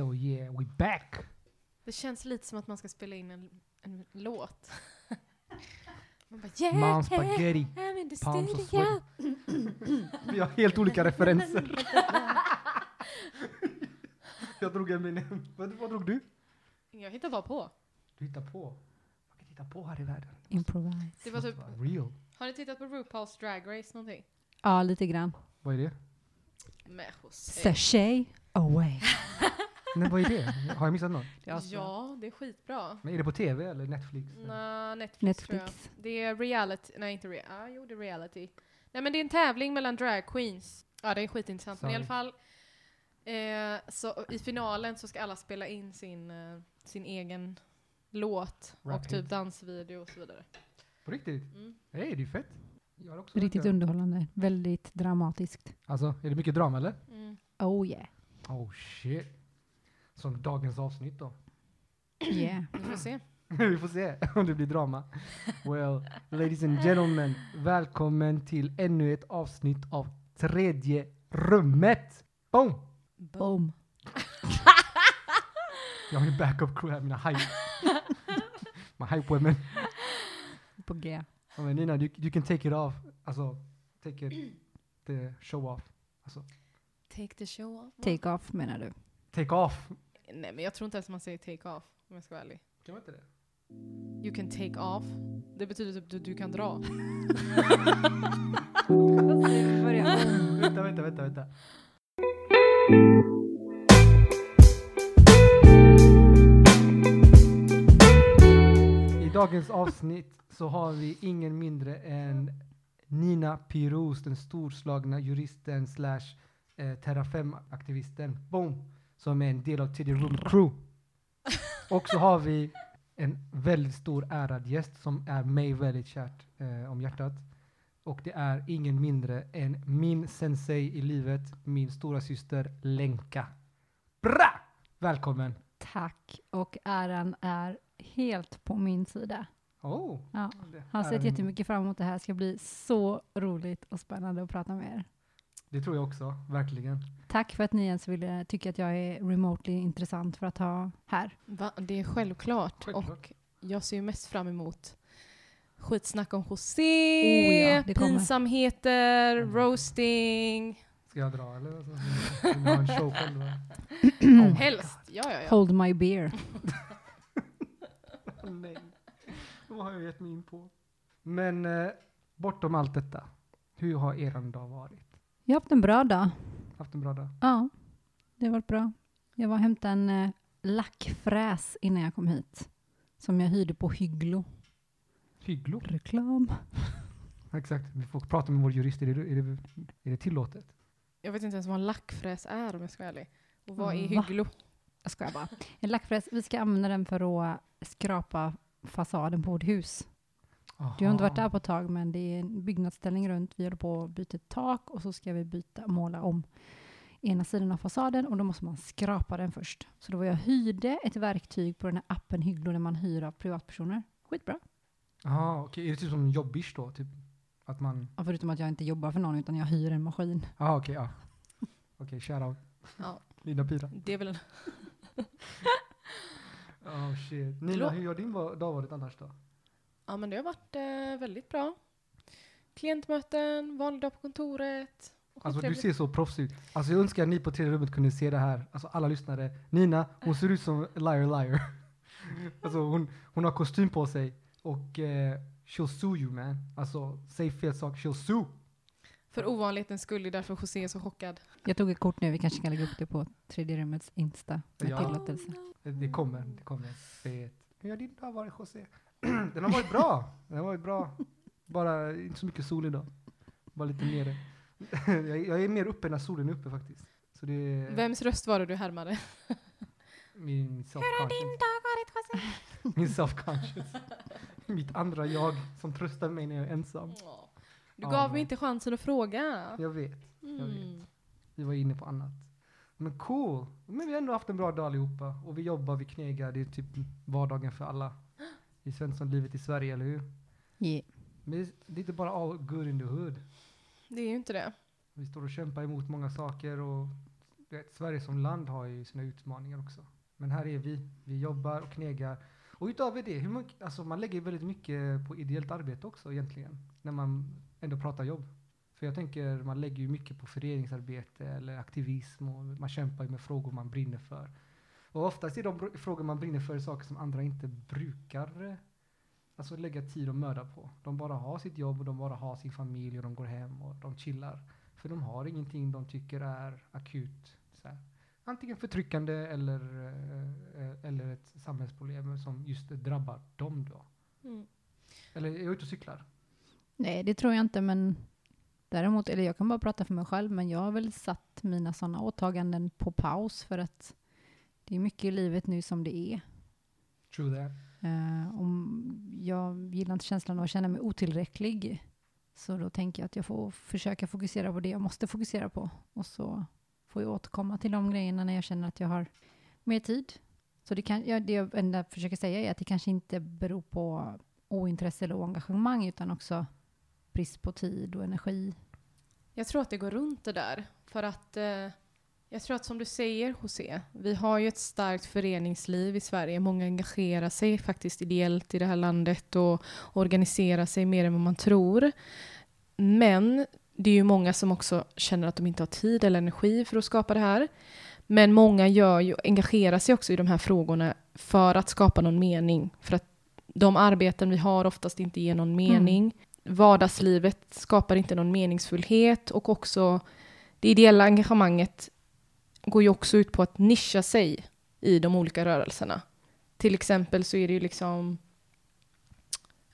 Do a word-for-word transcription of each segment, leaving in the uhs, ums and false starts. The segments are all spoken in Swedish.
Oh yeah, we back. Det känns lite som att man ska spela in en, en låt. Man bara, yeah, Mom spaghetti, I'm in the studio. Vi har helt olika referenser. Jag drog en min... Vad, vad drog du? Jag hittar bara på. Du hittar på? Man kan hitta på här i världen. Improvise. Det var typ... Real. Har ni tittat på RuPaul's Drag Race någonting? Ja, lite grann. Vad är det? Med José. Sashay away. Nej, vad är det? Har jag missat något? Det alltså... Ja, det är skitbra. Men är det på tv eller Netflix? Nej, Netflix, Netflix tror jag. Det är reality. Nej, inte reality. Ah, jo, det är reality. Nej, men det är en tävling mellan drag queens. Ja, det är skitintressant. Sorry. Men i alla fall... Eh, så i finalen så ska alla spela in sin, eh, sin egen låt. Rapid. Och typ dansvideo och så vidare. På riktigt? Mm. Hey, det är ju fett. Jag har också riktigt underhållande. Väldigt dramatiskt. Alltså, är det mycket drama eller? Mm. Oh yeah. Oh shit. Som dagens avsnitt då. Yeah. Vi får se. Vi får se om det blir drama. Well, ladies and gentlemen, välkommen till ännu ett avsnitt av Tredje rummet. Boom! Boom. Jag har min backup crew här, mina hype. My hype women. På G. Oh, men Nina, du you, you can take it off. Alltså, take it, the show off. Alltså. Take the show off? Take off menar du? Take off? Nej, men jag tror inte ens man säger take off, om jag ska vara ärlig. Kan man inte det? You can take off. Det betyder typ att du, du kan dra. Vänta, vänta, vänta, vänta. I dagens avsnitt så har vi ingen mindre än Nina Pirouz, den storslagna juristen slash eh, Terrafem-aktivisten, boom, som är en del av Tiddy Room crew. Och så har vi en väldigt stor ärad gäst som är mig väldigt kärt eh, om hjärtat. Och det är ingen mindre än min sensei i livet, min stora syster Lenka. Bra! Välkommen! Tack, och äran är helt på min sida. Oh. Ja, har sett jättemycket fram emot det här. Det ska bli så roligt och spännande att prata med er. Det tror jag också, verkligen. Tack för att ni ens ville tycka att jag är remotely intressant för att ha här. Va? Det är självklart. självklart och jag ser ju mest fram emot skitsnack om José, oh ja, pinsamheter, mm. roasting. Ska jag dra eller? Jag har en show själv. Oh helst, ja, ja, ja. Hold my beer. Nej, vad har jag gett mig in på? Men eh, bortom allt detta, hur har er dag varit? Jag har haft en bra dag. Haft en bra dag? Ja, det har varit bra. Jag var och hämtade en eh, lackfräs innan jag kom hit. Som jag hyrde på Hygglo. Hygglo? Reklam. Exakt, vi får prata med vår jurist. Är det, är, det, är det tillåtet? Jag vet inte ens vad en lackfräs är om jag ska vara ärlig. Och vad mm, är hygglo? Va? Jag skojar bara. En lackfräs, vi ska använda den för att skrapa fasaden på vårt hus. Aha. Du har inte varit där på ett tag, men det är en byggnadsställning runt. Vi håller på att byta tak och så ska vi byta, måla om ena sidan av fasaden, och då måste man skrapa den först. Så då var jag hyrde ett verktyg på den här appen Hygglo när man hyr av privatpersoner. Skitbra. Ja, okej. Okay. Är det typ som jobbish då? Typ att man... Ja, förutom att jag inte jobbar för någon utan jag hyr en maskin. Ah, okay, ja, okej. Shoutout. Ja. Lina Pira. Det är väl en... oh, shit. Nina, hur har din dag varit annars då? Ja, men det har varit eh, väldigt bra. Klientmöten, vanlig dag på kontoret. Alltså du ser så proffs ut. Alltså jag önskar att ni på Tredje rummet kunde se det här. Alltså alla lyssnare. Nina, hon ser ut som liar liar. Alltså hon, hon har kostym på sig. Och eh, she'll sue you, man. Alltså, säg fel sak, she'll sue. För ovanlighetens skull, därför José är så chockad. Jag tog ett kort nu, vi kanske kan lägga upp det på Tredje rummets Insta. Med ja. tillåtelse. Det kommer, det kommer. Hur har din dag varit, José? Den har varit bra. Den har varit bra. Bara inte så mycket sol idag. Bara lite nere. jag, jag är mer uppe när solen är uppe faktiskt. Så det... Vems röst var det du härmade? Min self-conscious. Hur har din dag varit, José? Min self-conscious. Mitt andra jag som tröstar mig när jag är ensam. Du gav ja, mig inte chansen att fråga. Jag vet, mm. jag vet. Vi var inne på annat. Men cool. Men vi har ändå haft en bra dag allihopa. Och vi jobbar, vi knegar. Det är typ vardagen för alla. I Svenssonlivet i Sverige, eller hur? Yeah. Men det är inte bara all good in the hood. Det är ju inte det. Vi står och kämpar emot många saker. Och du vet, Sverige som land har ju sina utmaningar också. Men här är vi, vi jobbar och knegar. Och utöver det, hur mycket, alltså man lägger väldigt mycket på ideellt arbete också egentligen. När man ändå pratar jobb. För jag tänker, man lägger ju mycket på föreningsarbete eller aktivism. Och man kämpar ju med frågor man brinner för. Och oftast är de frågor man brinner för saker som andra inte brukar alltså lägga tid och möda på. De bara har sitt jobb och de bara har sin familj och de går hem och de chillar. För de har ingenting de tycker är akut. Så här. Antingen förtryckande eller, eller ett samhällsproblem som just drabbar dem då. Mm. Eller är jag ute och cyklar? Nej, det tror jag inte, men däremot, eller jag kan bara prata för mig själv, men jag har väl satt mina sådana åtaganden på paus för att det är mycket i livet nu som det är. True that. Uh, om jag gillar inte känslan av att känna mig otillräcklig, så då tänker jag att jag får försöka fokusera på det jag måste fokusera på. Och så får jag återkomma till de grejerna när jag känner att jag har mer tid. Så det, kan, ja, det jag ändå försöker säga är att det kanske inte beror på ointresse eller engagemang, utan också brist på tid och energi. Jag tror att det går runt det där. För att eh, jag tror att som du säger, José, vi har ju ett starkt föreningsliv i Sverige. Många engagerar sig faktiskt ideellt i det här landet och organiserar sig mer än vad man tror. Men det är ju många som också känner att de inte har tid eller energi för att skapa det här. Men många gör ju, engagerar sig också i de här frågorna för att skapa någon mening. För att de arbeten vi har oftast inte ger någon mening. Mm. Vardagslivet skapar inte någon meningsfullhet. Och också det ideella engagemanget går ju också ut på att nischa sig i de olika rörelserna. Till exempel så är det ju liksom...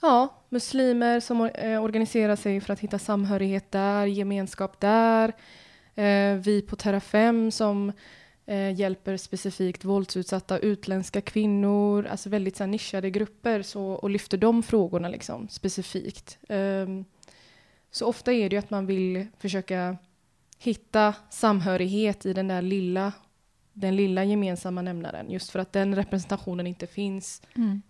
Ja, muslimer som eh, organiserar sig för att hitta samhörighet där, gemenskap där. Eh, vi på Terrafem som eh, hjälper specifikt våldsutsatta utländska kvinnor. Alltså väldigt så här, nischade grupper så, och lyfter de frågorna liksom, specifikt. Eh, så ofta är det ju att man vill försöka hitta samhörighet i den där lilla, den lilla gemensamma nämnaren. Just för att den representationen inte finns mm.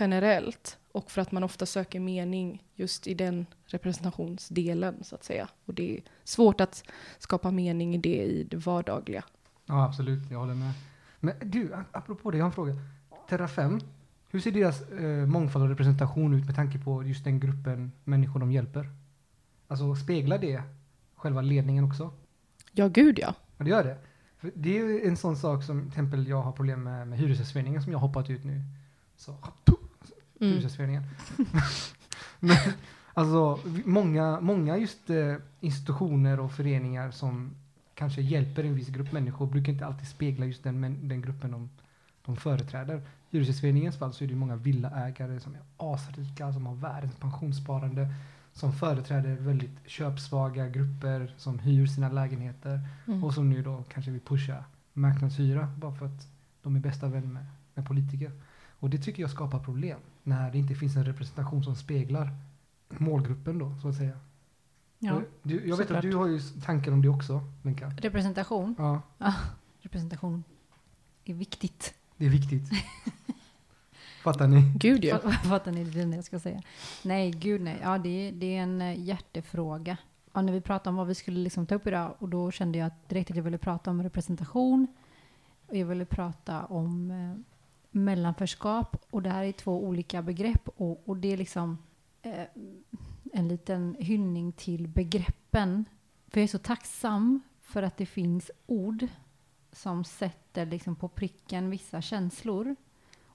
generellt. Och för att man ofta söker mening just i den representationsdelen så att säga. Och det är svårt att skapa mening i det i det vardagliga. Ja, absolut. Jag håller med. Men du, apropå det, jag har en fråga. Terrafem, hur ser deras eh, mångfald och representation ut med tanke på just den gruppen människor de hjälper? Alltså speglar det själva ledningen också? Ja, gud ja. Ja, det gör det. För det är ju en sån sak som, till exempel, jag har problem med, med hyresrättsföreningen som jag har hoppat ut nu. Så... Mm. Hyresrättsföreningen. Men, alltså, många, många just eh, institutioner och föreningar som kanske hjälper en viss grupp människor brukar inte alltid spegla just den, men, den gruppen de, de företräder. I Hyresrättsföreningens fall så är det många villaägare som är asrika, som har världens pensionssparande, som företräder väldigt köpsvaga grupper som hyr sina lägenheter mm. och som nu då kanske vill pusha marknadshyra bara för att de är bästa vän med, med politiker. Och det tycker jag skapar problem när det inte finns en representation som speglar målgruppen då, så att säga. Ja, du, jag vet att du har ju tankar om det också, Lenka. Representation? Ja. ja. Representation är viktigt. Det är viktigt. Fattar ni? Gud ja. Fattar ni det jag ska säga? Nej, gud nej. Ja, det, det är en hjärtefråga. Ja, när vi pratade om vad vi skulle liksom ta upp idag, och då kände jag att direkt att jag ville prata om representation. Och jag ville prata om... mellanförskap, och det här är två olika begrepp, och, och det är liksom eh, en liten hyllning till begreppen, för jag är så tacksam för att det finns ord som sätter liksom på pricken vissa känslor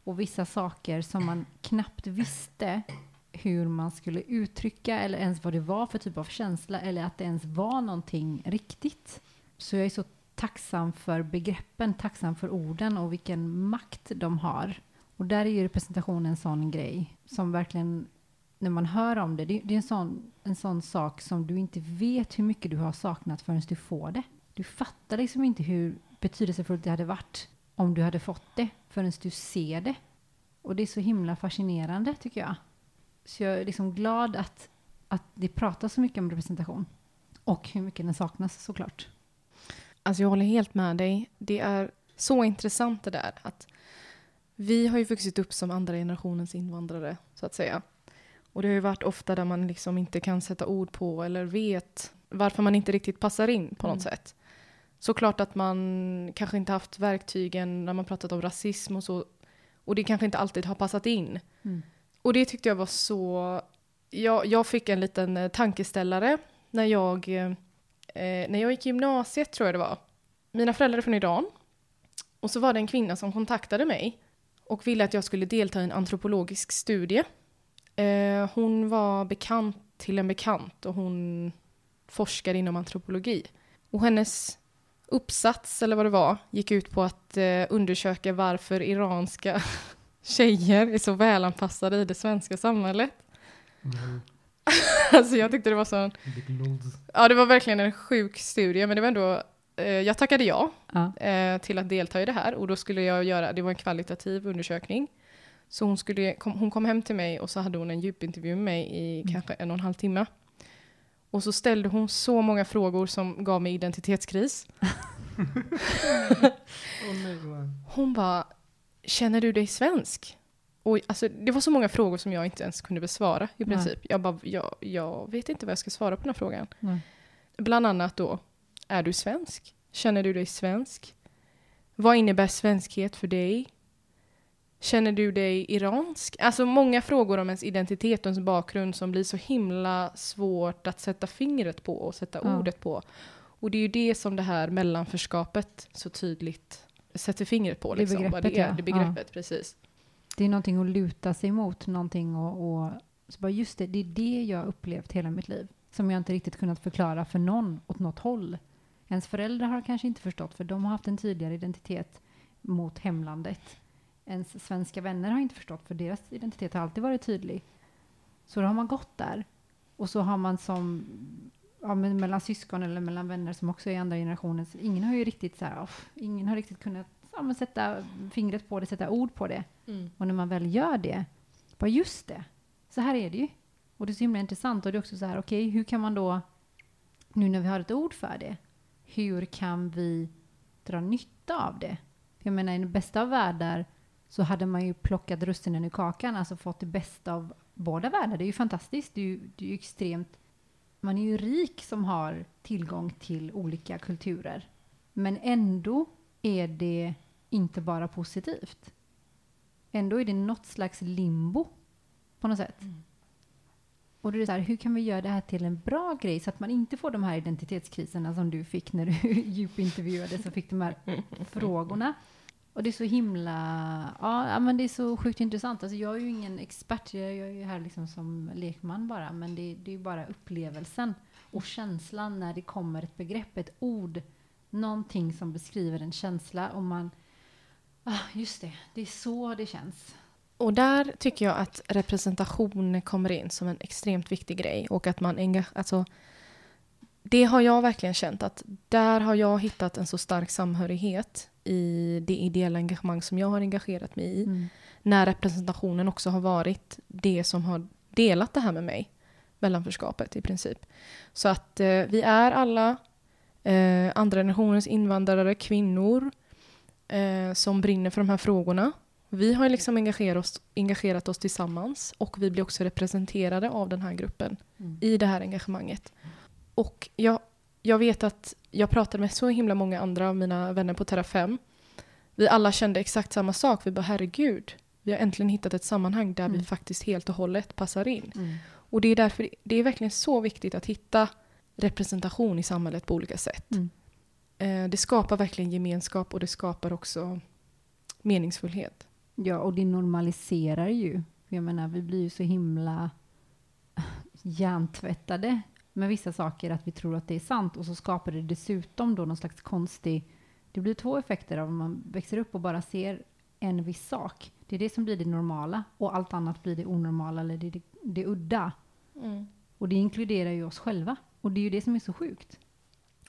och vissa saker som man knappt visste hur man skulle uttrycka, eller ens vad det var för typ av känsla, eller att det ens var någonting riktigt. Så jag är så tacksam för begreppen, tacksam för orden och vilken makt de har. Och där är ju representation en sån grej som verkligen, när man hör om det, det, det är en sån, en sån sak som du inte vet hur mycket du har saknat förrän du får det. Du fattar liksom inte hur betydelsefullt det hade varit om du hade fått det förrän du ser det. Och det är så himla fascinerande tycker jag. Så jag är liksom glad att, att det pratas så mycket om representation och hur mycket den saknas såklart. Alltså jag håller helt med dig. Det är så intressant det där. Att vi har ju vuxit upp som andra generationens invandrare så att säga. Och det har ju varit ofta där man liksom inte kan sätta ord på eller vet varför man inte riktigt passar in på något mm. sätt. såklart att man kanske inte haft verktygen när man pratat om rasism och så. Och det kanske inte alltid har passat in. Mm. Och det tyckte jag var så... Jag, jag fick en liten tankeställare när jag, eh, när jag gick i gymnasiet, tror jag det var. Mina föräldrar är från Iran. Och så var det en kvinna som kontaktade mig och ville att jag skulle delta i en antropologisk studie. Eh, hon var bekant till en bekant och hon forskade inom antropologi. Och hennes uppsats, eller vad det var, gick ut på att eh, undersöka varför iranska tjejer är så välanpassade i det svenska samhället. Mm. Alltså jag tyckte det var sån... Ja, det var verkligen en sjuk studie, men det var ändå... Eh, jag tackade ja eh, till att delta i det här, och då skulle jag göra... Det var en kvalitativ undersökning. Så hon, skulle, kom, hon kom hem till mig och så hade hon en djupintervju med mig i mm. kanske en och en halv timme. Och så ställde hon så många frågor som gav mig identitetskris. Hon bara, känner du dig svensk? Och alltså, det var så många frågor som jag inte ens kunde besvara i princip. Jag, bara, jag, jag vet inte vad jag ska svara på den här frågan. Nej. Bland annat då, är du svensk? Känner du dig svensk? Vad innebär svenskhet för dig? Känner du dig iransk? Alltså många frågor om ens identitet och ens bakgrund som blir så himla svårt att sätta fingret på och sätta ja. ordet på. Och det är ju det som det här mellanförskapet så tydligt sätter fingret på. Liksom. Det begreppet, vad det är, ja. det begreppet ja. precis. Det är någonting att luta sig mot, någonting och, och så bara just det, det är det jag upplevt hela mitt liv. Som jag inte riktigt kunnat förklara för någon åt något håll. Ens föräldrar har kanske inte förstått, för de har haft en tydligare identitet mot hemlandet. Ens svenska vänner har inte förstått, för deras identitet har alltid varit tydlig. Så då har man gått där. Och så har man som ja, men mellan syskon eller mellan vänner som också är andra generationen. Ingen har ju riktigt så här, oh, ingen har riktigt kunnat ja, men sätta fingret på det, sätta ord på det. Mm. Och när man väl gör det, bara just det. Så här är det ju. Och det är så himla intressant. Och det är också så här, okej, okay, hur kan man då, nu när vi har ett ord för det, hur kan vi dra nytta av det? Jag menar, i den bästa av världar så hade man ju plockat russinen i kakan. Alltså fått det bästa av båda världar. Det är ju fantastiskt. Det är ju, det är ju extremt. Man är ju rik som har tillgång till olika kulturer. Men ändå är det inte bara positivt. Ändå är det något slags limbo. På något sätt. Mm. Och det är så här, hur kan vi göra det här till en bra grej? Så att man inte får de här identitetskriserna som du fick när du djupintervjuade. Så fick de här frågorna. Och det är så himla... Ja, men det är så sjukt intressant. Alltså jag är ju ingen expert. Jag är ju här liksom som lekman bara. Men det, det är ju bara upplevelsen. Och känslan när det kommer ett begrepp, ett ord. Någonting som beskriver en känsla. Och man... Ah, just det. Det är så det känns. Och där tycker jag att representation kommer in som en extremt viktig grej. Och att man... Enga, alltså, det har jag verkligen känt. Att där har jag hittat en så stark samhörighet i det ideella engagemang som jag har engagerat mig i. Mm. När representationen också har varit det som har delat det här med mig. Mellanförskapet i princip. Så att eh, vi är alla eh, andra generationens invandrare, kvinnor eh, som brinner för de här frågorna. Vi har liksom engagerat oss, engagerat oss tillsammans, och vi blir också representerade av den här gruppen mm. i det här engagemanget. Och jag, jag vet att jag pratade med så himla många andra av mina vänner på Terrafem. Vi alla kände exakt samma sak. Vi bara, herregud, vi har äntligen hittat ett sammanhang där mm. vi faktiskt helt och hållet passar in. Mm. Och det är därför det är verkligen så viktigt att hitta representation i samhället på olika sätt. Mm. Eh, det skapar verkligen gemenskap, och det skapar också meningsfullhet. Ja, och det normaliserar ju. Jag menar, vi blir ju så himla hjärntvättade med vissa saker, att vi tror att det är sant. Och så skapar det dessutom då någon slags konstig... Det blir två effekter av att man växer upp och bara ser en viss sak. Det är det som blir det normala. Och allt annat blir det onormala, eller det, det, det udda. Mm. Och det inkluderar ju oss själva. Och det är ju det som är så sjukt.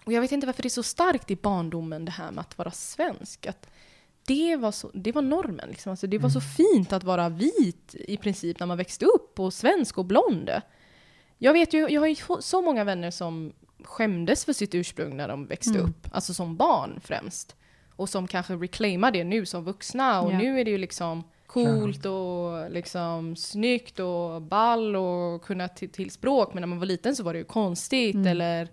Och jag vet inte varför det är så starkt i barndomen, det här med att vara svensk. Att det, var så, det var normen. Liksom. Alltså det var mm. så fint att vara vit i princip när man växte upp. Och svensk och blond. Jag vet ju, jag har ju så många vänner som skämdes för sitt ursprung när de växte mm. upp. Alltså som barn främst. Och som kanske reclaimar det nu som vuxna. Och yeah. nu är det ju liksom coolt och liksom snyggt och ball och kunna t- till språk. Men när man var liten så var det ju konstigt. Mm. Eller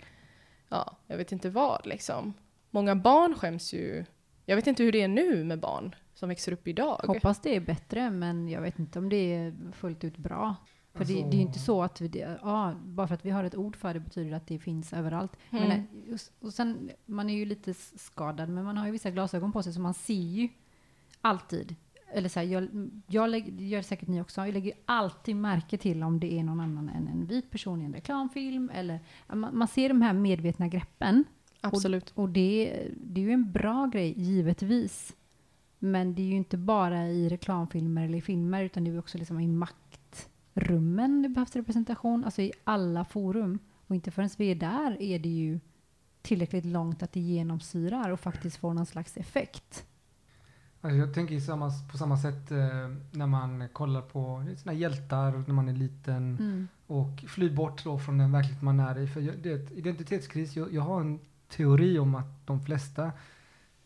ja, jag vet inte vad liksom. många barn skäms ju. Jag vet inte hur det är nu med barn som växer upp idag. Hoppas det är bättre, men jag vet inte om det är fullt ut bra. För alltså... det, det är ju inte så att vi, det, ja, bara för att vi har ett ord för det betyder att det finns överallt. Mm. Men, och sen, man är ju lite skadad, men man har ju vissa glasögon på sig så man ser ju alltid. Eller så här, jag, jag lägger, gör säkert ni också, jag lägger alltid märke till om det är någon annan än en vit person i en reklamfilm. Eller, man, man ser de här medvetna greppen. Absolut. Och, och det, det är ju en bra grej, givetvis. Men det är ju inte bara i reklamfilmer eller i filmer, utan det är också liksom i maktrummen det behövs representation. Alltså i alla forum. Och inte förrän vi är där är det ju tillräckligt långt att det genomsyrar och faktiskt får någon slags effekt. Alltså jag tänker samma, på samma sätt eh, när man kollar på sina hjältar när man är liten mm. och fly bort då från den verklighet man är i. För jag, det är ett identitetskris. Jag, jag har en teori om att de flesta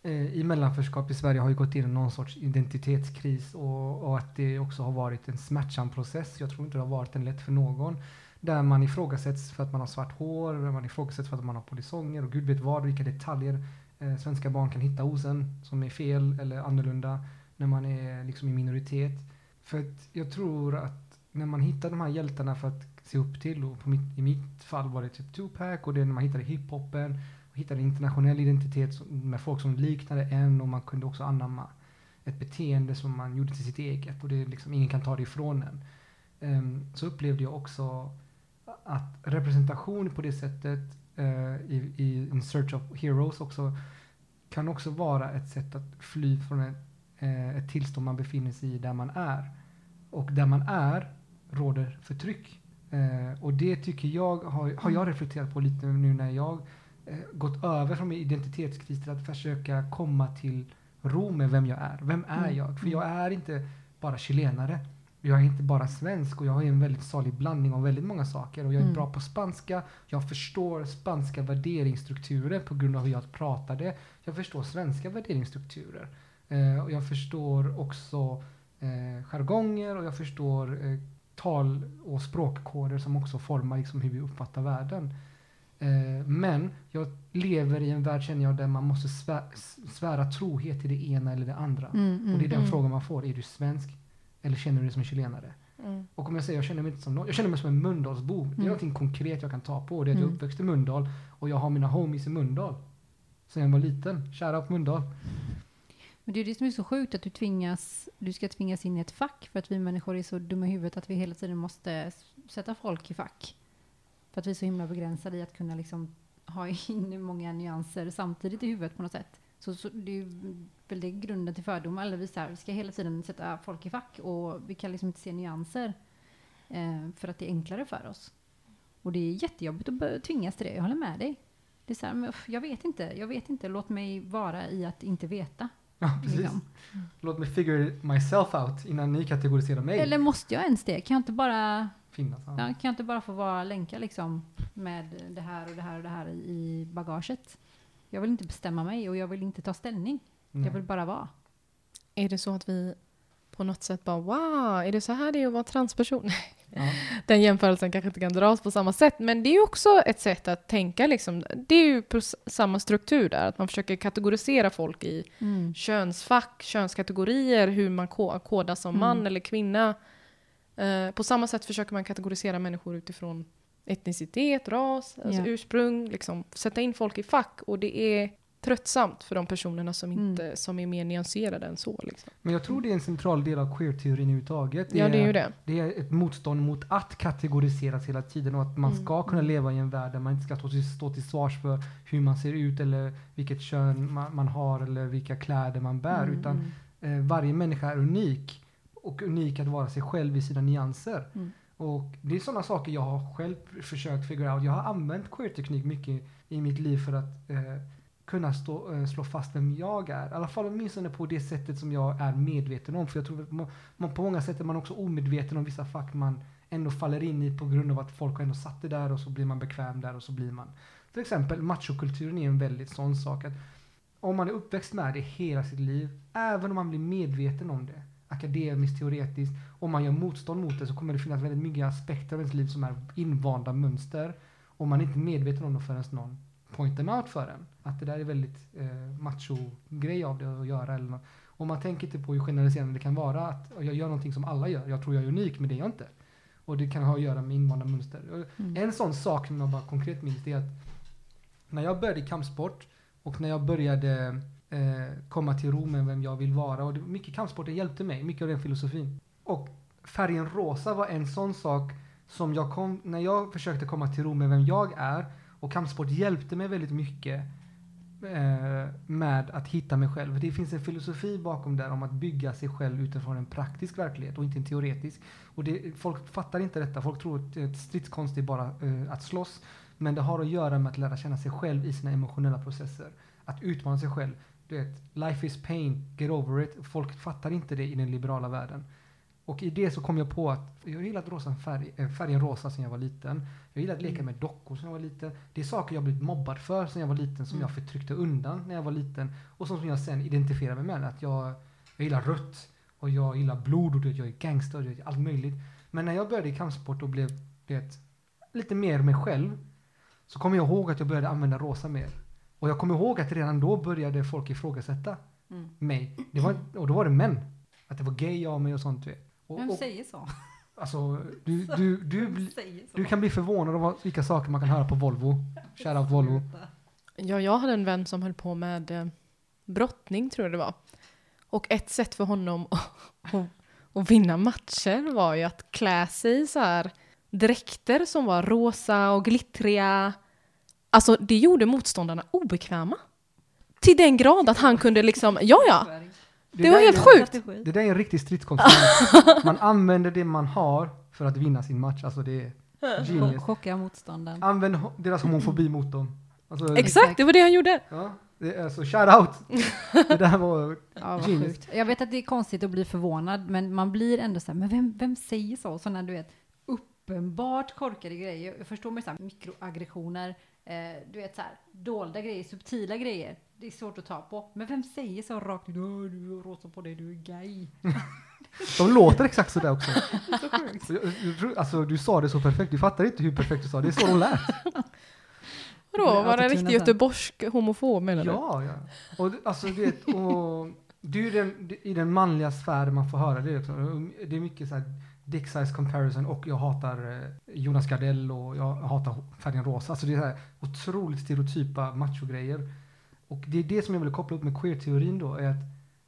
eh, i mellanförskap i Sverige har ju gått in någon sorts identitetskris och, och att det också har varit en smärtsam process. Jag tror inte det har varit en lätt för någon. Där man ifrågasätts för att man har svart hår, där man ifrågasätts för att man har polisonger och gud vet vad, vilka detaljer svenska barn kan hitta osen som är fel eller annorlunda när man är liksom i minoritet. För att jag tror att när man hittar de här hjältarna för att se upp till, och på mitt, i mitt fall var det typ two pac, och det när man hittade hiphopen och hittade internationell identitet med folk som liknade en, och man kunde också anamma ett beteende som man gjorde till sitt eget, och det är liksom, ingen kan ta det ifrån en. Um, så upplevde jag också att representation på det sättet I, i In Search of Heroes också kan också vara ett sätt att fly från ett, ett tillstånd man befinner sig i där man är, och där man är råder förtryck, och det tycker jag har, har jag reflekterat på lite nu när jag gått över från min identitetskris till att försöka komma till ro med vem jag är, vem är jag, för jag är inte bara chilenare, jag är inte bara svensk, och jag har en väldigt salig blandning av väldigt många saker, och jag är mm. bra på spanska, jag förstår spanska värderingsstrukturer på grund av hur jag pratade, jag förstår svenska värderingsstrukturer, eh, och jag förstår också eh, jargonger, och jag förstår eh, tal och språkkoder som också formar liksom hur vi uppfattar världen, eh, men jag lever i en värld, känner jag, där man måste svä- svära trohet till det ena eller det andra, mm, mm, och det är den mm. frågan man får, är du svensk? Eller känner du dig som en chilenare? Mm. Och om jag säger jag känner mig inte som någon, jag känner mig som en Mölndalsbo. Mm. Det är någonting konkret jag kan ta på. Det är att jag uppväxt i Mölndal. Och jag har mina homies i Mölndal. Sen jag var liten. Kära på Mölndal. Men det är det som är så sjukt, att du tvingas, du ska tvingas in i ett fack. För att vi människor är så dumma i huvudet att vi hela tiden måste sätta folk i fack. För att vi är så himla begränsade i att kunna liksom ha in många nyanser samtidigt i huvudet på något sätt. Så, så det är ju väl det grunden till fördomar. Eller vi, så här, vi ska hela tiden sätta folk i fack. Och vi kan liksom inte se nyanser. Eh, för att det är enklare för oss. Och det är jättejobbigt att tvingas till det. Jag håller med dig. Det är så här, men, jag vet inte. Jag vet inte. Låt mig vara i att inte veta. Ja, precis. Liksom. Låt mig figure myself out innan ni kategoriserar mig. Eller måste jag ens det? Kan jag inte bara... Finnas, ja. Ja, kan jag inte bara få vara länka liksom, med det här och det här och det här i bagaget? Jag vill inte bestämma mig och jag vill inte ta ställning. Nej. Jag vill bara vara. Är det så att vi på något sätt bara, wow, är det så här det är att vara transperson? Ja. Den jämförelsen kanske inte kan dras på samma sätt. Men det är ju också ett sätt att tänka. Liksom, det är ju på samma struktur där. Att man försöker kategorisera folk i mm. könsfack, könskategorier. Hur man kodas som man mm. eller kvinna. Eh, på samma sätt försöker man kategorisera människor utifrån etnicitet, ras, alltså yeah. ursprung, liksom, sätta in folk i fack, och det är tröttsamt för de personerna som, inte, mm. som är mer nyanserade än så. Liksom. Men jag tror det är en central del av queer-teorin överhuvudtaget. Ja, det är ju det. Det är ett motstånd mot att kategoriseras hela tiden, och att man mm. ska kunna leva i en värld där man inte ska stå till, stå till svars för hur man ser ut eller vilket kön man, man har eller vilka kläder man bär, mm. utan eh, varje människa är unik, och unik att vara sig själv i sina nyanser. Mm. Och det är sådana saker jag har själv försökt figure out. Jag har använt queer-teknik mycket i mitt liv för att eh, kunna stå, eh, slå fast vem jag är. I alla fall åtminstone på det sättet som jag är medveten om. För jag tror att man, man, på många sätt är man också omedveten om vissa fack man ändå faller in i på grund av att folk ändå satt det där, och så blir man bekväm där och så blir man. Till exempel machokulturen är en väldigt sån sak. Att om man är uppväxt med det hela sitt liv, även om man blir medveten om det, akademiskt, teoretiskt, om man gör motstånd mot det, så kommer det finnas väldigt mycket aspekter av ens liv som är invanda mönster, och man är inte medveten om det förrän någon pointen out för en. Att det där är väldigt eh, macho-grej av det att göra. Eller no- och man tänker inte på hur generaliserande det kan vara. Att jag gör någonting som alla gör. Jag tror jag är unik, men det är jag inte. Och det kan ha att göra med invanda mönster. Mm. En sån sak som jag bara konkret minns är att när jag började kampsport och när jag började eh, komma till ro med vem jag vill vara. Och det, mycket kampsporten hjälpte mig. Mycket av den filosofin. Och färgen rosa var en sån sak som jag kom, när jag försökte komma till ro med vem jag är. Och kampsport hjälpte mig väldigt mycket eh, med att hitta mig själv. Det finns en filosofi bakom där om att bygga sig själv utifrån en praktisk verklighet och inte en teoretisk. Och det, folk fattar inte detta. Folk tror att stridskonst är bara eh, att slåss. Men det har att göra med att lära känna sig själv i sina emotionella processer. Att utmana sig själv. Du vet, life is pain, get over it. Folk fattar inte det i den liberala världen. Och i det så kom jag på att jag gillat rosa färg, färgen rosa sedan jag var liten. Jag gillat leka med dockor sedan jag var liten. Det är saker jag blivit mobbad för sedan jag var liten som jag förtryckte undan när jag var liten. Och som jag sen identifierar mig med. Att jag, jag gillar rött och jag gillar blod och jag är gangster och allt möjligt. Men när jag började i kampsport och blev vet, lite mer mig själv så kommer jag ihåg att jag började använda rosa mer. Och jag kommer ihåg att redan då började folk ifrågasätta mm. mig. Det var, och då var det män. Att det var gay av mig och sånt vet. Och, vem säger så? Alltså, du, du, du, säger så? Du kan bli förvånad av vilka saker man kan höra på Volvo. Shoutout Volvo. Ja, jag hade en vän som höll på med eh, brottning tror jag det var. Och ett sätt för honom att vinna matcher var ju att klä sig i så här dräkter som var rosa och glittriga. Alltså det gjorde motståndarna obekväma. Till den grad att han kunde liksom, ja ja. Det, det var helt sjukt. En, det där är en riktig stridskonstruktion. Man använder det man har för att vinna sin match. Alltså det är genius. Chocka motståndaren. Använd ho- deras homofobi mot dem. Alltså, Exakt, det, det var det han gjorde. Ja, det är så shout out. Det där var ja, genius. Jag vet att det är konstigt att bli förvånad. Men man blir ändå så här, men vem, vem säger så? Så när du vet, uppenbart korkade grejer. Jag förstår mig så här, mikroaggressioner. Eh, du vet så här, dolda grejer, subtila grejer. Det är svårt att ta på. Men vem säger så rakt? Du, du råsar på dig, du är gay. De låter exakt sådär också. Så sjukt. Alltså, du sa det så perfekt. Du fattar inte hur perfekt du sa det. Det är så de lät. Vadå? Var det en riktig göteborgsk homofob menar du? Ja, ja. Och, alltså, vet, och, det är den, i den manliga sfären man får höra det också. Det är mycket så här dick size comparison och jag hatar Jonas Gardell och jag hatar färgen rosa. Alltså det är så här otroligt stereotypa macho-grejer. Och det är det som jag vill koppla upp med queer-teorin då, är att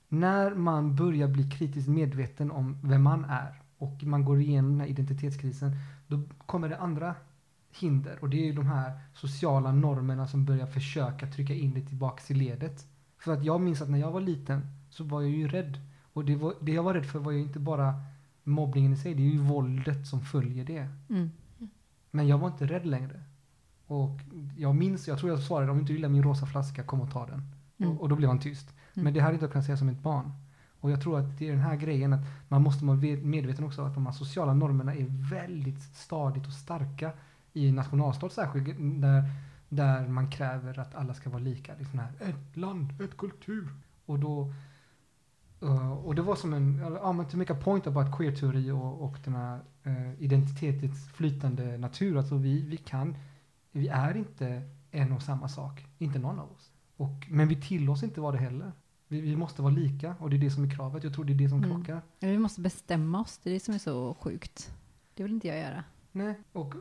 när man börjar bli kritiskt medveten om vem man är och man går igenom den här identitetskrisen, då kommer det andra hinder. Och det är ju de här sociala normerna som börjar försöka trycka in det tillbaka i ledet. För att jag minns att när jag var liten så var jag ju rädd. Och det, var, det jag var rädd för var ju inte bara mobbningen i sig, det är ju våldet som följer det. Mm. Men jag var inte rädd längre. Och jag minns, jag tror jag svarade, om inte gillar min rosa flaska, kom och ta den. Mm. Och, och då blev han tyst. Mm. Men det hade inte jag kunnat säga som ett barn. Och jag tror att det är den här grejen att man måste vara medveten också att de här sociala normerna är väldigt stadigt och starka i nationalstat särskilt där, där man kräver att alla ska vara lika. Det är sån här, ett land, ett kultur. Och då uh, och det var som en, ja men to make a point about queer-teori och, och den här uh, identitetens flytande natur. Alltså vi, vi kan Vi är inte en och samma sak. Inte någon av oss. Och, men vi tillåts inte vara det heller. Vi, vi måste vara lika. Och det är det som är kravet. Jag tror det är det som mm. krockar. Vi måste bestämma oss. Det är det som är så sjukt. Det vill inte jag göra. Nej. Och,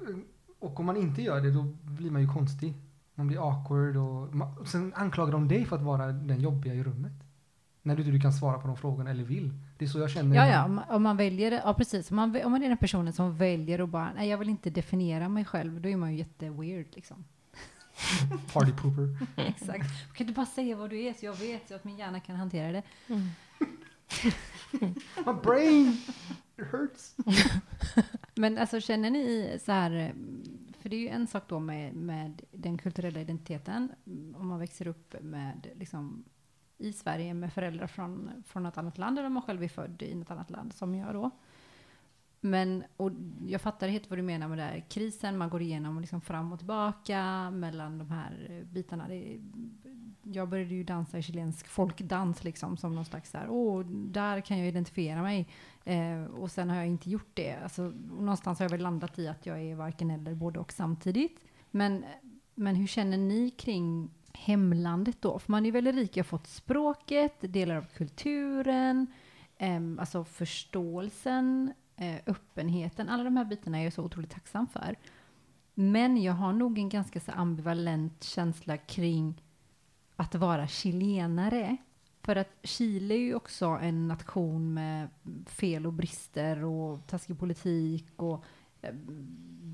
och om man inte gör det, då blir man ju konstig. Man blir awkward. Och, man, och sen anklagar de dig för att vara den jobbiga i rummet. När du inte kan svara på de frågorna eller vill. Det är så jag känner. Ja, ja. Om, om man väljer, ja precis. Om man, om man är den personen som väljer och bara, nej jag vill inte definiera mig själv. Då är man ju jätteweird liksom. Party pooper. Exakt. Kan du bara säga vad du är så jag vet så att min hjärna kan hantera det. Mm. My brain it hurts. Men alltså känner ni så här, för det är ju en sak då med, med den kulturella identiteten. Om man växer upp med liksom i Sverige med föräldrar från, från något annat land eller man själv är född i något annat land som jag då. Men och jag fattar helt vad du menar med det här krisen. Man går igenom liksom fram och tillbaka mellan de här bitarna. Det, jag började ju dansa i chilensk folkdans liksom som någon slags där. Åh, där kan jag identifiera mig. Eh, och sen har jag inte gjort det. Alltså, någonstans har jag väl landat i att jag är varken eller både och samtidigt. Men Men hur känner ni kring hemlandet då? För man är väldigt rik, har fått språket, delar av kulturen, eh, alltså förståelsen, eh, öppenheten. Alla de här bitarna är jag så otroligt tacksam för. Men jag har nog en ganska så ambivalent känsla kring att vara chilenare. För att Chile är ju också en nation med fel och brister och taskig politik och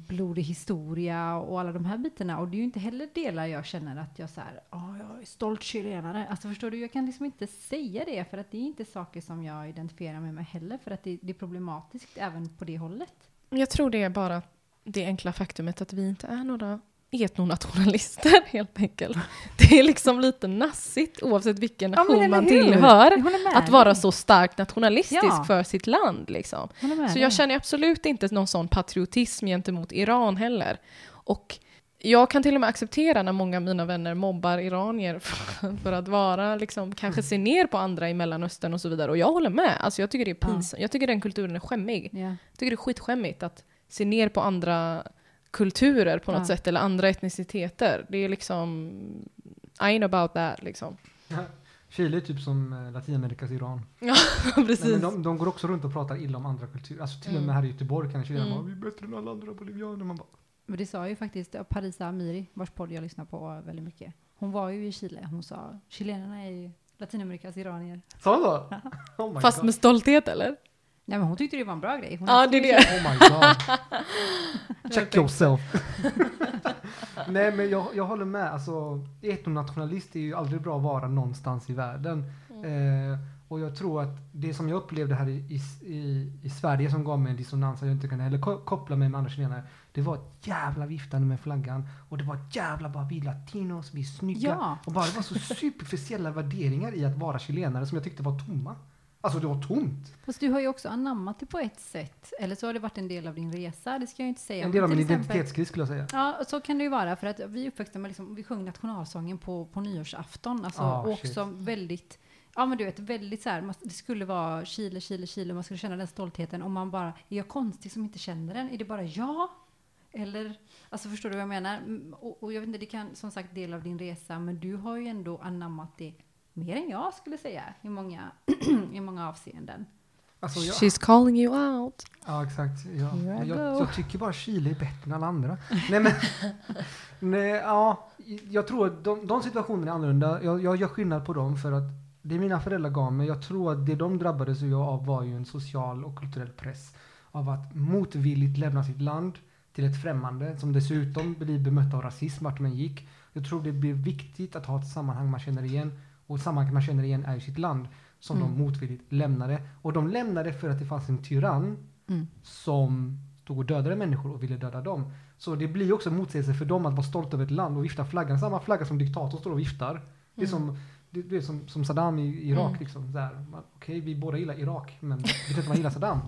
blodig historia och alla de här bitarna. Och det är ju inte heller delar jag känner att jag så här, oh, jag är stolt chilenare. Alltså förstår du, jag kan liksom inte säga det för att det är inte saker som jag identifierar med mig heller. För att det, det är problematiskt även på det hållet. Jag tror det är bara det enkla faktumet att vi inte är några etnonationalister helt enkelt. Det är liksom lite nassigt oavsett vilken nation ja, man tillhör att vara så starkt nationalistisk ja. för sitt land. Liksom. Så jag känner absolut inte någon sån patriotism gentemot Iran heller. Och jag kan till och med acceptera när många av mina vänner mobbar iranier för, för att vara liksom, kanske se ner på andra i Mellanöstern och så vidare. Och jag håller med. Alltså, jag tycker det är pinsamt. Jag tycker den kulturen är skämmig. Yeah. Jag tycker det är skitskämmigt att se ner på andra kulturer på något ja. sätt eller andra etniciteter. Det är liksom I ain't about that liksom. Ja, Chile är typ som Latinamerikas Iran. Ja, precis. Nej, men de, de går också runt och pratar illa om andra kulturer. Alltså till mm. och med här i Göteborg kan Chile mm. bara, vi är bättre än alla andra bolivianer. Man bara... Men det sa ju faktiskt Parisa Amiri, vars podd jag lyssnar på väldigt mycket. Hon var ju i Chile. Hon sa, chilenarna är ju Latinamerikas iranier. Sa hon då? Oh Fast God. Med stolthet eller? Nej, men hon tyckte det var en bra grej. Hon ja, det är det. Känner. Oh my god. Check yourself. Nej, men jag, jag håller med. Alltså, etnonationalist är ju aldrig bra att vara någonstans i världen. Mm. Eh, och jag tror att det som jag upplevde här i, i, i Sverige som gav mig en dissonans att jag inte kunde heller ko- koppla mig med andra chilenare. Det var ett jävla viftande med flaggan. Och det var ett jävla bara vi latinos, vi snygga. Ja. Och bara det var så superficiella värderingar i att vara chilenare som jag tyckte var tomma. Alltså det var tomt. Fast du har ju också anammat det på ett sätt. Eller så har det varit en del av din resa. Det ska jag inte säga. En del av min identitetskris skulle jag säga. Ja, så kan det ju vara. För att vi uppväxte med liksom, vi sjöng nationalsången på, på nyårsafton. Alltså oh, också väldigt, ja men du vet, väldigt så här. Man, det skulle vara Chile, Chile, Chile. Man skulle känna den stoltheten. Om man bara, är jag konstig som inte känner den? Är det bara jag? Eller, alltså förstår du vad jag menar? Och, och jag vet inte, det kan som sagt del av din resa. Men du har ju ändå anammat det. Mer än jag skulle säga i många, i många avseenden. Alltså, ja. She's calling you out. Ja, exakt. Ja. Jag, jag tycker bara Chile är bättre än alla andra. nej, men, nej, ja, jag tror att de, de situationerna är annorlunda. Jag, jag gör skillnad på dem för att det är mina föräldrar gav mig. Jag tror att det de drabbades jag av var ju en social och kulturell press. Av att motvilligt lämna sitt land till ett främmande som dessutom blir bemött av rasism vart man gick. Jag tror det blir viktigt att ha ett sammanhang man känner igen. Och sammanhang man känner igen är sitt land som mm. de motvilligt lämnade. Och de lämnade för att det fanns en tyrann mm. som tog och dödade människor och ville döda dem. Så det blir också en motsägelse för dem att vara stolt över ett land och vifta flaggan. Samma flagga som diktatorn står och viftar. Mm. Det är som, det, det är som, som Saddam i Irak. Mm. Liksom, okej, okay, vi båda gillar Irak, men vi vet att man gillar Saddam.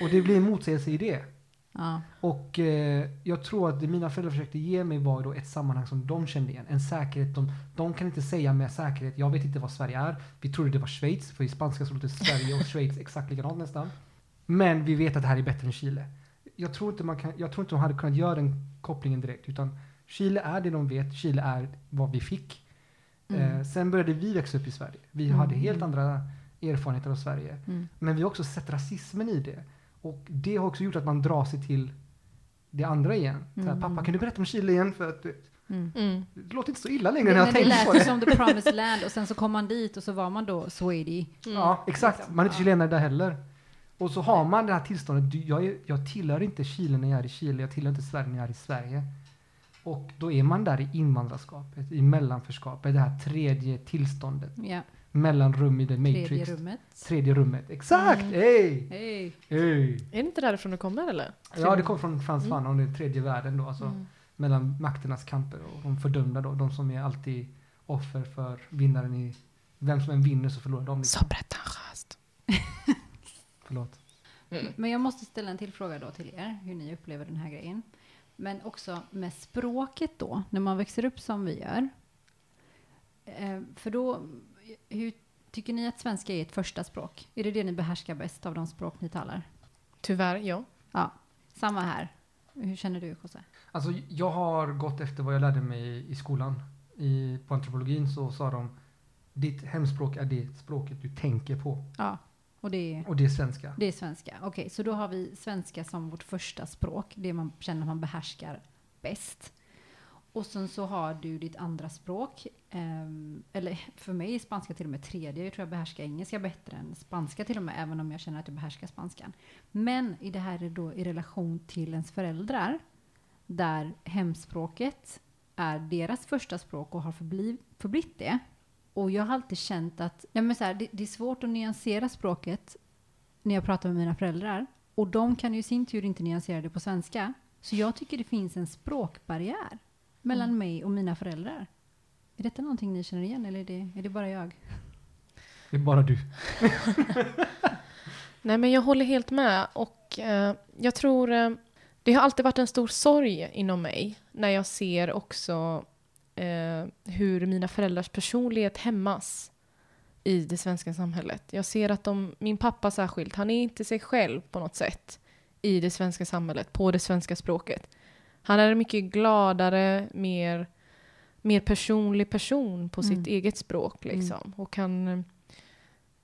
Och det blir en motsägelse i det. Ja. Och eh, jag tror att det mina föräldrar försökte ge mig var då ett sammanhang som de kände igen. En säkerhet, de, de kan inte säga med säkerhet, jag vet inte vad Sverige är. Vi trodde det var Schweiz, för i spanska så låter Sverige och Schweiz exakt likadant nästan. Men vi vet att det här är bättre än Chile. Jag tror inte man kan, jag tror inte de hade kunnat göra den kopplingen direkt, utan Chile är det de vet, Chile är vad vi fick. Mm. Eh, sen började vi växa upp i Sverige. Vi mm. hade helt andra erfarenheter av Sverige. Mm. Men vi har också sett rasismen i det. Och det har också gjort att man drar sig till det andra igen. Så här, mm. pappa, kan du berätta om Chile igen? För att, mm. Mm. Det låter inte så illa längre det, när jag tänker på det. Det lät som The Promised Land och sen så kom man dit och så var man då Swedish. Mm. Ja, exakt. Man är inte chilenare där heller. Och så har man det här tillståndet. Du, jag, är, jag tillhör inte Chile när jag är i Chile. Jag tillhör inte Sverige när jag är i Sverige. Och då är man där i invandrarskapet, i mellanförskapet. Det här tredje tillståndet. Yeah. Mellanrum i The Matrix. Tredje rummet. Tredje rummet, exakt! Mm. Hey. Hey. Hey. Är det inte därifrån du kommer eller? Ja, det kommer från fransman mm. och det tredje världen då. Alltså, mm. mellan makternas kamper och de fördömda då. De som är alltid offer för vinnaren i... Vem som än vinner så förlorar de. Liksom. Så pretentiöst. Förlåt. Mm. Men jag måste ställa en till fråga då till er. Hur ni upplever den här grejen. Men också med språket då. När man växer upp som vi gör. Eh, för då... Hur tycker ni att svenska är ett första språk? Är det det ni behärskar bäst av de språk ni talar? Tyvärr, ja. Ja, samma här. Hur känner du, José? Alltså, jag har gått efter vad jag lärde mig i skolan. I, på antropologin så sa de, ditt hemspråk är det språket du tänker på. Ja, och det är, och det är svenska. Det är svenska. Okej, okay, så då har vi svenska som vårt första språk. Det man känner man behärskar bäst. Och sen så har du ditt andra språk. Um, eller för mig är spanska till och med tredje. Jag tror jag behärskar engelska bättre än spanska till och med. Även om jag känner att jag behärskar spanskan. Men i det här är då i relation till ens föräldrar. Där hemspråket är deras första språk och har förbliv, förblitt det. Och jag har alltid känt att nej men så här, det, det är svårt att nyansera språket när jag pratar med mina föräldrar. Och de kan ju i sin tur inte nyansera det på svenska. Så jag tycker det finns en språkbarriär mellan mm. mig och mina föräldrar. Är detta någonting ni känner igen eller är det, är det bara jag? Det är bara du. Nej, men jag håller helt med. Och eh, jag tror eh, det har alltid varit en stor sorg inom mig när jag ser också eh, hur mina föräldrars personlighet hämmas i det svenska samhället. Jag ser att de, min pappa särskilt, han är inte sig själv på något sätt i det svenska samhället, på det svenska språket. Han är en mycket gladare, mer, mer personlig person på mm. sitt eget språk. Liksom. Mm. Och han,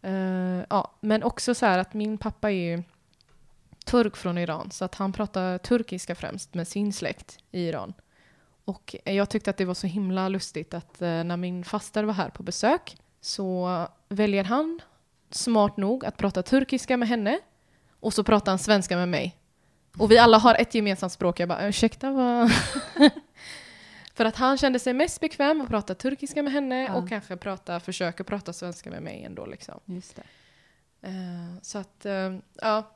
eh, ja, men också så här att min pappa är ju turk från Iran. Så att han pratar turkiska främst med sin släkt i Iran. Och jag tyckte att det var så himla lustigt att eh, när min faster var här på besök så väljer han smart nog att prata turkiska med henne. Och så pratar han svenska med mig. Och vi alla har ett gemensamt språk. Jag bara, ursäkta vad... För att han kände sig mest bekväm att prata turkiska med henne. Ja. Och kanske prata, försöka prata svenska med mig ändå. Liksom. Just det. Uh, så att, uh, ja.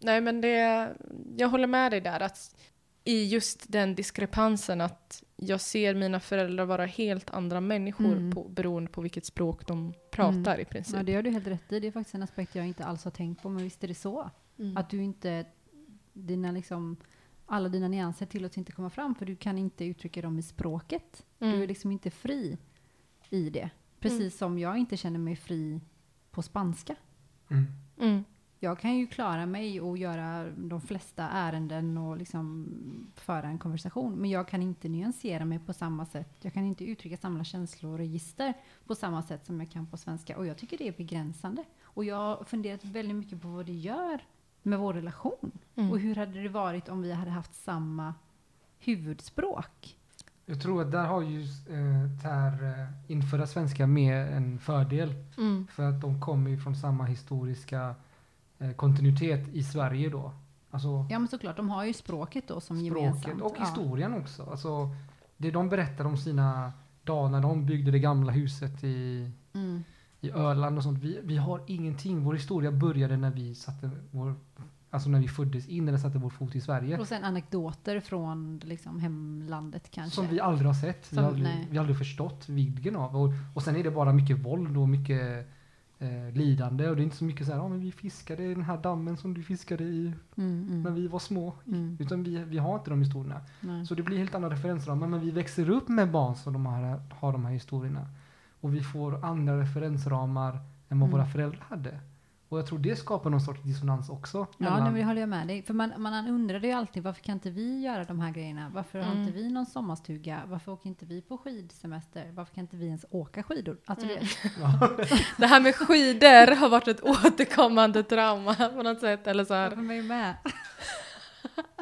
Nej, men det... Jag håller med dig där. Att i just den diskrepansen att jag ser mina föräldrar vara helt andra människor. Mm. På, beroende på vilket språk de pratar mm. i princip. Ja, det gör du helt rätt i. Det är faktiskt en aspekt jag inte alls har tänkt på. Men visst är det så. Mm. Att du inte... Dina liksom, alla dina nyanser tillåts inte komma fram för du kan inte uttrycka dem i språket. Mm. Du är liksom inte fri i det. Precis mm. som jag inte känner mig fri på spanska. Mm. Mm. Jag kan ju klara mig och göra de flesta ärenden och liksom föra en konversation. Men jag kan inte nyansera mig på samma sätt. Jag kan inte uttrycka samma känslor och register på samma sätt som jag kan på svenska. Och jag tycker det är begränsande. Och jag har funderat väldigt mycket på vad det gör med vår relation. Mm. Och hur hade det varit om vi hade haft samma huvudspråk? Jag tror att där har ju eh, ter, införa svenska med en fördel. Mm. För att de kommer ju från samma historiska eh, kontinuitet i Sverige då. Alltså, ja men såklart, de har ju språket då som språket gemensamt. Och historien ja. Också. Alltså, det de berättar om sina dagar när de byggde det gamla huset i... Mm. I Öland och sånt. Vi, vi har ingenting. Vår historia började när vi satte vår, alltså när vi föddes in eller satte vår fot i Sverige. Och sen anekdoter från liksom hemlandet kanske. Som vi aldrig har sett. Som, vi har aldrig, vi aldrig förstått vidden av. Och, och sen är det bara mycket våld och mycket eh, lidande. Och det är inte så mycket så här, ja ah, men vi fiskade i den här dammen som du fiskade i mm, mm. när vi var små. Mm. Utan vi, vi har inte de historierna. Nej. Så det blir helt andra referenser. Men vi växer upp med barn som de här, har de här historierna. Och vi får andra referensramar än vad mm. våra föräldrar hade. Och jag tror det skapar någon sorts dissonans också. Ja, nu håller jag med dig. För man, man undrade ju alltid, varför kan inte vi göra de här grejerna? Varför mm. har inte vi någon sommarstuga? Varför åker inte vi på skidsemester? Varför kan inte vi ens åka skidor? Alltså mm. det. Ja. Det här med skidor har varit ett återkommande trauma på något sätt. Eller så här. Jag, mig med.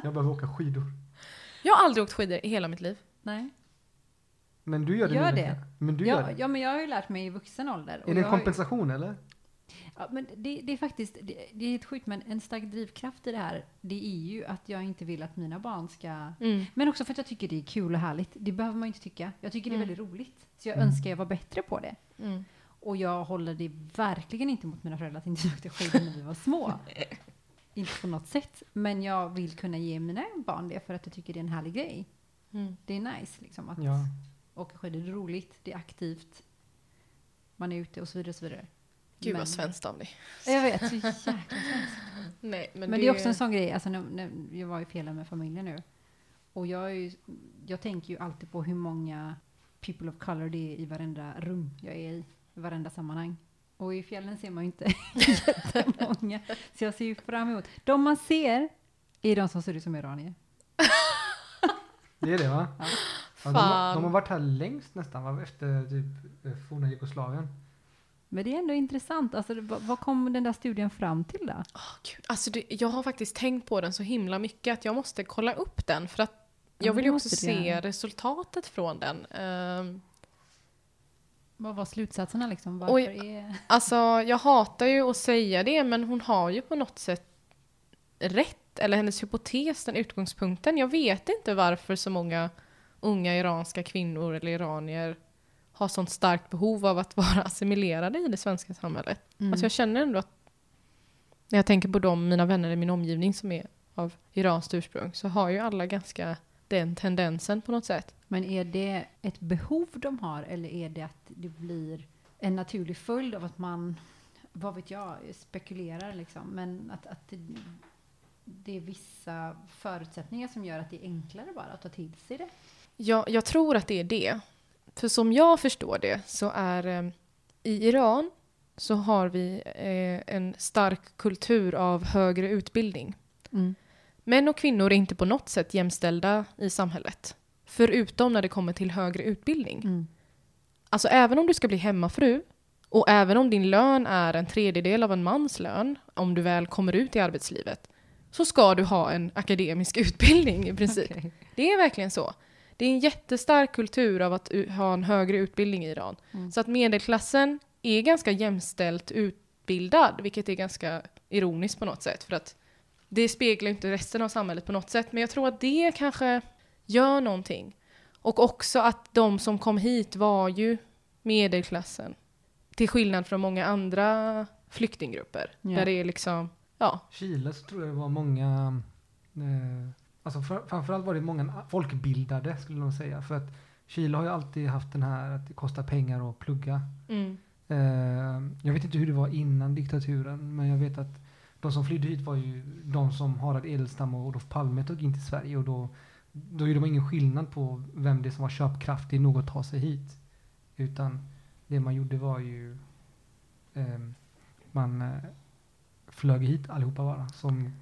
Jag behöver åka skidor. Jag har aldrig åkt skidor i hela mitt liv. Nej. Men du gör det. Gör det. Men du ja, gör det. Ja, men jag har ju lärt mig i vuxen ålder. Och är det en kompensation ju... eller? Ja, men det, det är faktiskt, det, det är ett sjukt, men en stark drivkraft i det här, det är ju att jag inte vill att mina barn ska, mm. men också för att jag tycker det är kul och härligt. Det behöver man inte tycka. Jag tycker mm. det är väldigt roligt. Så jag mm. önskar jag var bättre på det. Mm. Och jag håller det verkligen inte mot mina föräldrar att inte åkte skidor när vi var små. Inte på något sätt. Men jag vill kunna ge mina barn det för att jag tycker det är en härlig grej. Mm. Det är nice liksom att... Ja. Åka skidor, det är roligt, det är aktivt. Man är ute och så vidare och så vidare. Gud men, vad svenskt av dig. Jag vet, så jäkla svenskt. Nej, men, men det är också en sån grej, alltså, när, när jag var i Pela med familjen nu. Och jag, är ju, jag tänker ju alltid på hur många people of color det är i varenda rum jag är i. I varenda sammanhang. Och i fjällen ser man ju inte jättemånga. Så jag ser ju fram emot. De man ser är de som ser ut som iranier. Det är det, va? Ja. Ja, de, har, de har varit här längst nästan, va? Efter typ forna Jugoslavien. Men det är ändå intressant. Alltså, vad kom den där studien fram till då? Oh, Gud. Alltså, det, jag har faktiskt tänkt på den så himla mycket att jag måste kolla upp den. För att jag vill ju också se resultatet från den. Uh, Vad var slutsatserna liksom? Varför jag, är... Alltså, jag hatar ju att säga det, men hon har ju på något sätt rätt, eller hennes hypotes, den utgångspunkten. Jag vet inte varför så många unga iranska kvinnor eller iranier har sånt starkt behov av att vara assimilerade i det svenska samhället. Mm. Alltså jag känner ändå att när jag tänker på dem, mina vänner i min omgivning som är av iranskt ursprung, så har ju alla ganska den tendensen på något sätt. Men är det ett behov de har, eller är det att det blir en naturlig följd av att man, vad vet jag, spekulerar liksom, men att, att det, det är vissa förutsättningar som gör att det är enklare bara att ta till sig det? Ja, jag tror att det är det. För som jag förstår det så är eh, i Iran så har vi eh, en stark kultur av högre utbildning. Mm. Män och kvinnor är inte på något sätt jämställda i samhället. Förutom när det kommer till högre utbildning. Mm. Alltså även om du ska bli hemmafru och även om din lön är en tredjedel av en mans lön, om du väl kommer ut i arbetslivet, så ska du ha en akademisk utbildning i princip. Okay. Det är verkligen så. Det är en jättestark kultur av att ha en högre utbildning i Iran. Mm. Så att medelklassen är ganska jämställt utbildad, vilket är ganska ironiskt på något sätt. För att det speglar inte resten av samhället på något sätt. Men jag tror att det kanske gör någonting. Och också att de som kom hit var ju medelklassen. Till skillnad från många andra flyktinggrupper. Yeah. Där det är liksom, ja. Chile så tror jag det var många... Eh, alltså för, framförallt var det många folkbildade skulle de säga. För att Chile har ju alltid haft den här att det kostar pengar att plugga. Mm. Eh, jag vet inte hur det var innan diktaturen. Men jag vet att de som flydde hit var ju de som Harald Edelstam och Olof Palme tog in till Sverige. Och då, då gjorde man ingen skillnad på vem det som var köpkraftig nog att ta sig hit. Utan det man gjorde var ju... Eh, man eh, flög hit allihopa bara. Som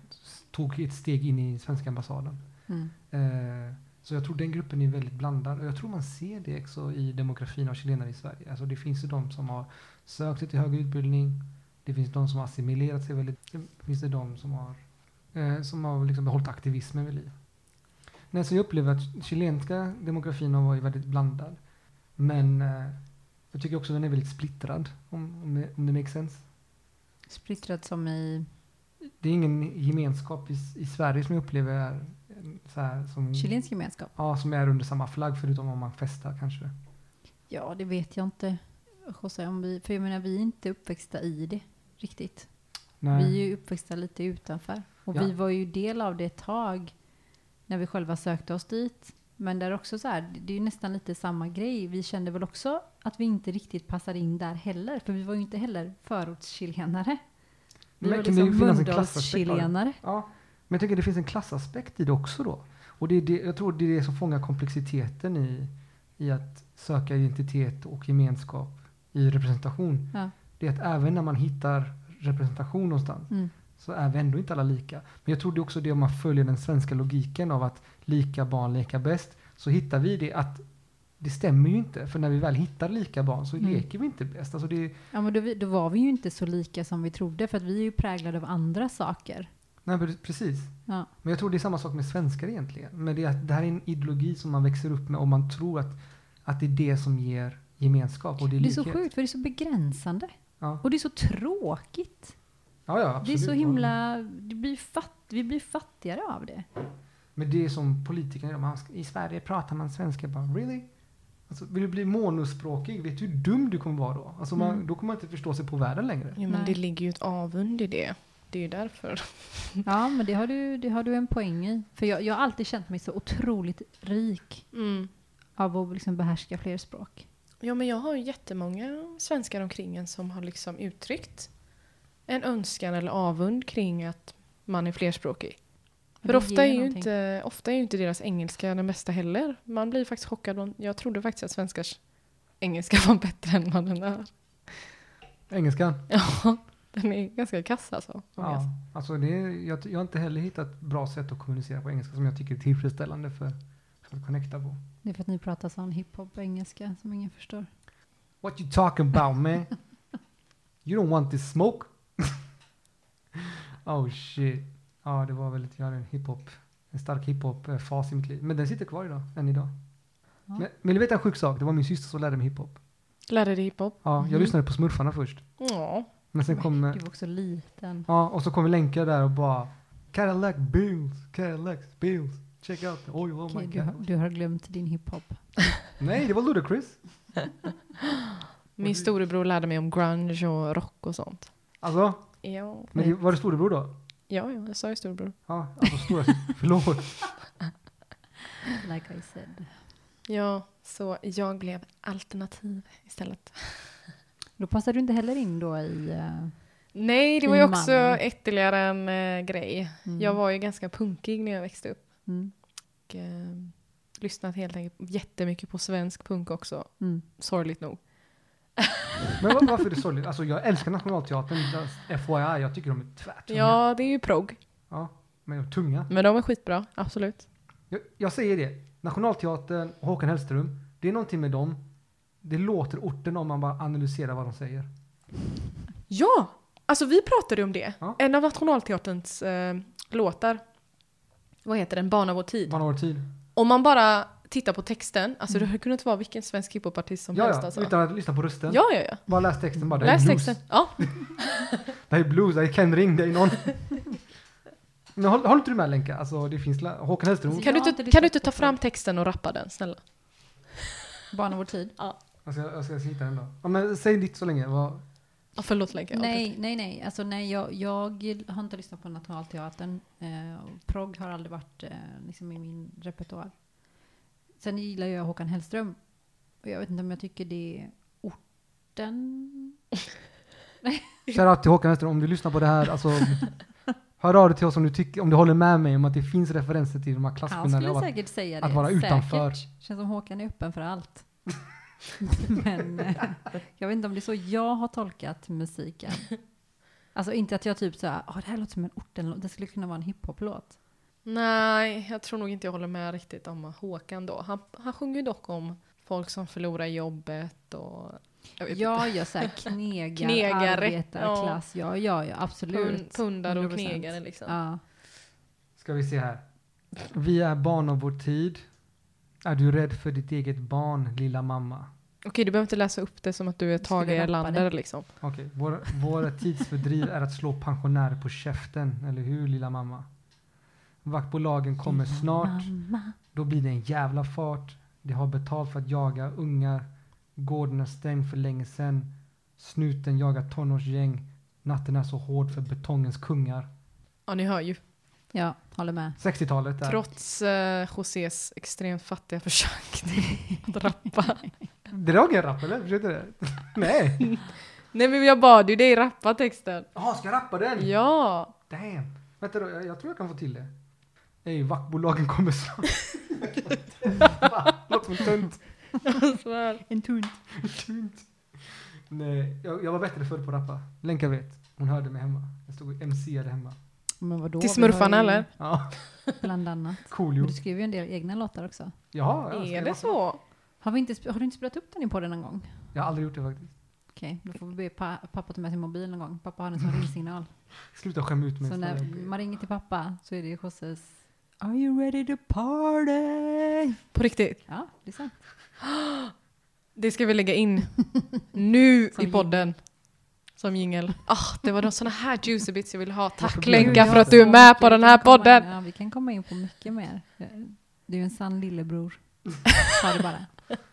tog ett steg in i svenska ambassaden. Mm. Eh, så jag tror den gruppen är väldigt blandad. Och jag tror man ser det också i demografin av chilenare i Sverige. Alltså det finns ju de som har sökt sig till högre utbildning. Det finns de som har assimilerat sig väldigt. Det finns det de som har, eh, som har liksom behållit aktivismen vid liv. Nej, så jag upplever att chilenska demografin har varit väldigt blandad. Men eh, jag tycker också att den är väldigt splittrad. Om, om, det, om det makes sense. Splittrad som i? Det är ingen gemenskap i, i Sverige som jag upplever är så här, som chilensk gemenskap? Ja, som är under samma flagg förutom om man festar kanske. Ja, det vet jag inte. José, om vi, för jag menar, vi är inte uppväxta i det riktigt. Nej. Vi är ju uppväxta lite utanför. Och ja. Vi var ju del av det ett tag när vi själva sökte oss dit. Men där också så här, det är ju nästan lite samma grej. Vi kände väl också att vi inte riktigt passade in där heller. För vi var ju inte heller förortschilenare. Vi men, var liksom Mölndalschilenare. Ja, men jag tycker det finns en klassaspekt i det också då. Och det är det, jag tror det är det som fångar komplexiteten i, i att söka identitet och gemenskap i representation. Ja. Det är att även när man hittar representation någonstans mm. så är vi ändå inte alla lika. Men jag tror det också det om man följer den svenska logiken av att lika barn leka bäst, så hittar vi det att det stämmer ju inte. För när vi väl hittar lika barn så mm. leker vi inte bäst. Alltså det... Ja, men då, då var vi ju inte så lika som vi trodde, för att vi är ju präglade av andra saker. Nej, precis. Ja. Men jag tror det är samma sak med svenskar egentligen. Men det, är att det här är en ideologi som man växer upp med, och man tror att, att det är det som ger gemenskap. Och det är, det är så sjukt, för det är så begränsande. Ja. Och det är så tråkigt. Ja, ja, det är så himla... Det blir fatt, vi blir fattigare av det. Men det är som politikerna i Sverige, pratar man svenska bara, really? Alltså, vill du bli monospråkig? Vet du hur dum du kommer vara då? Alltså, man, mm. då kommer man inte förstå sig på världen längre. Ja, men nej. Det ligger ju ett avund i det. Det är ju därför. Ja, men det har du, det har du en poäng i. För jag, jag har alltid känt mig så otroligt rik mm. av att liksom behärska fler språk. Ja, men jag har ju jättemånga svenskar omkring en som har liksom uttryckt en önskan eller avund kring att man är flerspråkig. För ofta är, ju inte, ofta är ju inte deras engelska den bästa heller. Man blir faktiskt chockad. Jag trodde faktiskt att svenskars engelska var bättre än vad den är. Engelskan? Ja. Den är ganska kass alltså. Ja, alltså det är, jag, jag har inte heller hittat bra sätt att kommunicera på engelska som jag tycker är tillfredsställande för, för att connecta på. Det är för att ni pratar sån hiphop på engelska som ingen förstår. What you talking about, man? You don't want this smoke? Oh shit. Ja, det var väldigt, jag hade en hiphop, en stark hiphop-fas i mitt liv. Men den sitter kvar idag, än idag. Ja. Men vill du veta en sjuk sak? Det var min syster som lärde mig hiphop. Lärde dig hiphop? Ja, jag mm. lyssnade på Smurfarna först. Ja. Men sen kom... Men, du var också liten. Ja, och så kom vi Lenka där och bara... Cadillac Bills, Cadillac Bills. Check out the oil, oh my God. Du, du har glömt din hiphop. Nej, det var Ludacris. Min storebror lärde mig om grunge och rock och sånt. Alltså? Ja. Men det, var det storebror då? Ja, ja, jag sa ju storebror. Ja, alltså stora... Förlåt. Like I said. Ja, så jag blev alternativ istället. Då passade du inte heller in då i uh, nej, det var ju också ytterligare en uh, grej. Mm. Jag var ju ganska punkig när jag växte upp. Mm. Och, uh, lyssnat helt enkelt jättemycket på svensk punk också. Mm. Sorgligt nog. Men var, varför är det sorgligt? Alltså jag älskar Nationalteatern. F Y I, jag tycker de är tvärtunga. Ja, det är ju prog. Ja, men de är tunga. Men de är skitbra, absolut. Jag, jag säger det. Nationalteatern och Håkan Hellström, det är någonting med dem. Det låter orten om man bara analyserar vad de säger. Ja, alltså vi pratade om det. Ja. En av Nationalteaterns eh, låtar. Vad heter den? Barn av vår tid. Barn av vår tid. Om man bara tittar på texten. Alltså mm. det kunde inte vara vilken svensk hiphopartist som ja, helst. Ja, alltså. Utan att lyssna på rösten. Ja, ja, ja. Bara läs texten. Bara, läs texten, ja. Det är blues, det är Ken Ring, det är någon... Men håll, håll inte du med Lenka? Alltså det finns... La- Håkan Hellström. Kan, du, kan du inte ta fram texten och rappa den, snälla? Barn av vår tid. Ja. Jag ska, jag ska hitta den då. Ja, men säg ditt så länge. Vad... Ja, förlåt, Lenka. Nej, nej, nej. Alltså, nej jag, jag har inte lyssnat på Nationalteatern. Eh, prog har aldrig varit eh, liksom i min repertoar. Sen gillar jag Håkan Hellström. Och jag vet inte om jag tycker det är orten. Kära till Håkan Hellström, om du lyssnar på det här. Alltså, hör av dig till oss om du, tycker, om du håller med mig om att det finns referenser till de här klasskillnaderna. Han skulle säkert att, säga det. Att vara säkert. Utanför. Känns som Håkan är öppen för allt. Men jag vet inte om det är så jag har tolkat musiken. Alltså inte att jag typ så här, oh, det här låter som en orten, det skulle kunna vara en hiphop-låt. Nej, jag tror nog inte jag håller med riktigt om Håkan då. Han, han sjunger ju dock om folk som förlorar jobbet och jag vet ja, inte. Jag så här knegar, knegar arbetarklass. Ja, ja, ja, absolut. Pundar och knegare liksom. Ja. Ska vi se här. Vi är barn av vår tid. Är du rädd för ditt eget barn, lilla mamma? Okej, du behöver inte läsa upp det som att du är Tage Erlander liksom. Okej, vår, vår tidsfördriv är att slå pensionärer på käften, eller hur lilla mamma? Vaktbolagen kommer lilla snart, mamma. Då blir det en jävla fart. De har betalt för att jaga ungar, gården är stängd för länge sedan. Snuten jagar tonårsgäng, natten är så hård för betongens kungar. Ja, ni hör ju. Ja, håller med. sextiotalet är. Trots uh, Josés extremt fattiga försök att rappa. Det var ingen rapp, eller? Försökte det? Nej. Nej, men jag bad ju dig rappa texten. Jaha, ska jag rappa den? Ja. Damn. Vänta då, jag, jag tror jag kan få till det. Nej, vaktbolagen kommer snart. Låt som en tunt. En tunt. En tunt. Nej, jag, jag var bättre förr på rappa. Lenka vet. Hon hörde mig hemma. Jag stod och M C-ade hemma. Men vadå? Till Smurfarna ju... eller? Ja. Bland annat. Cool, men du skriver ju en del egna låtar också. Jaha. Ja, är det så? Har, vi inte sp- har du inte spelat upp den i podden någon gång? Jag har aldrig gjort det faktiskt. Okej, okay, då får vi be pa- pappa ta med sin mobil någon gång. Pappa har en sån ringsignal. Sluta skämma ut mig. Så när jag... man ringer till pappa så är det Josses Are you ready to party? På riktigt? Ja, det är sant. Det ska vi lägga in nu i podden. Som jingel. Ah, oh, det var de såna här juicy bits jag ville ha. Tack Lenka för att du är med på den här podden. Ja, vi kan komma in på mycket mer. Du är en sann lillebror. Ta det bara.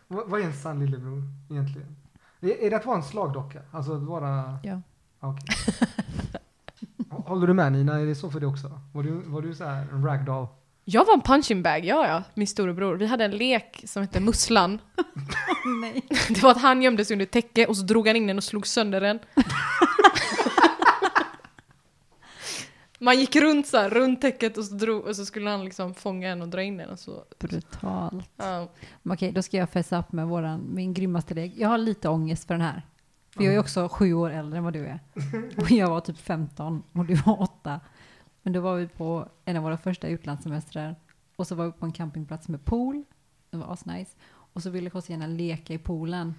Vad är en sann lillebror egentligen? Är det att vara en slagdocka? Alltså att vara... Ja. Okay. Håller du med Nina? Är det så för dig också? Var du, var du så här en ragdoll? Jag var en punching bag, ja ja, min storebror. Vi hade en lek som hette Musslan. Nej. Det var att han gömdes under täcke och så drog han in den och slog sönder den. Man gick runt så här, runt täcket och så, drog, och så skulle han liksom fånga en och dra in den. Och så. Brutalt. Ja. Okej, då ska jag fessa upp med våran, min grymmaste lek. Jag har lite ångest för den här. För jag är också sju år äldre än vad du är. Och jag var typ femton och du var åtta. Men då var vi på en av våra första utlandssemestrar. Och så var vi på en campingplats med pool. Det var asnice. Och så ville José gärna leka i poolen.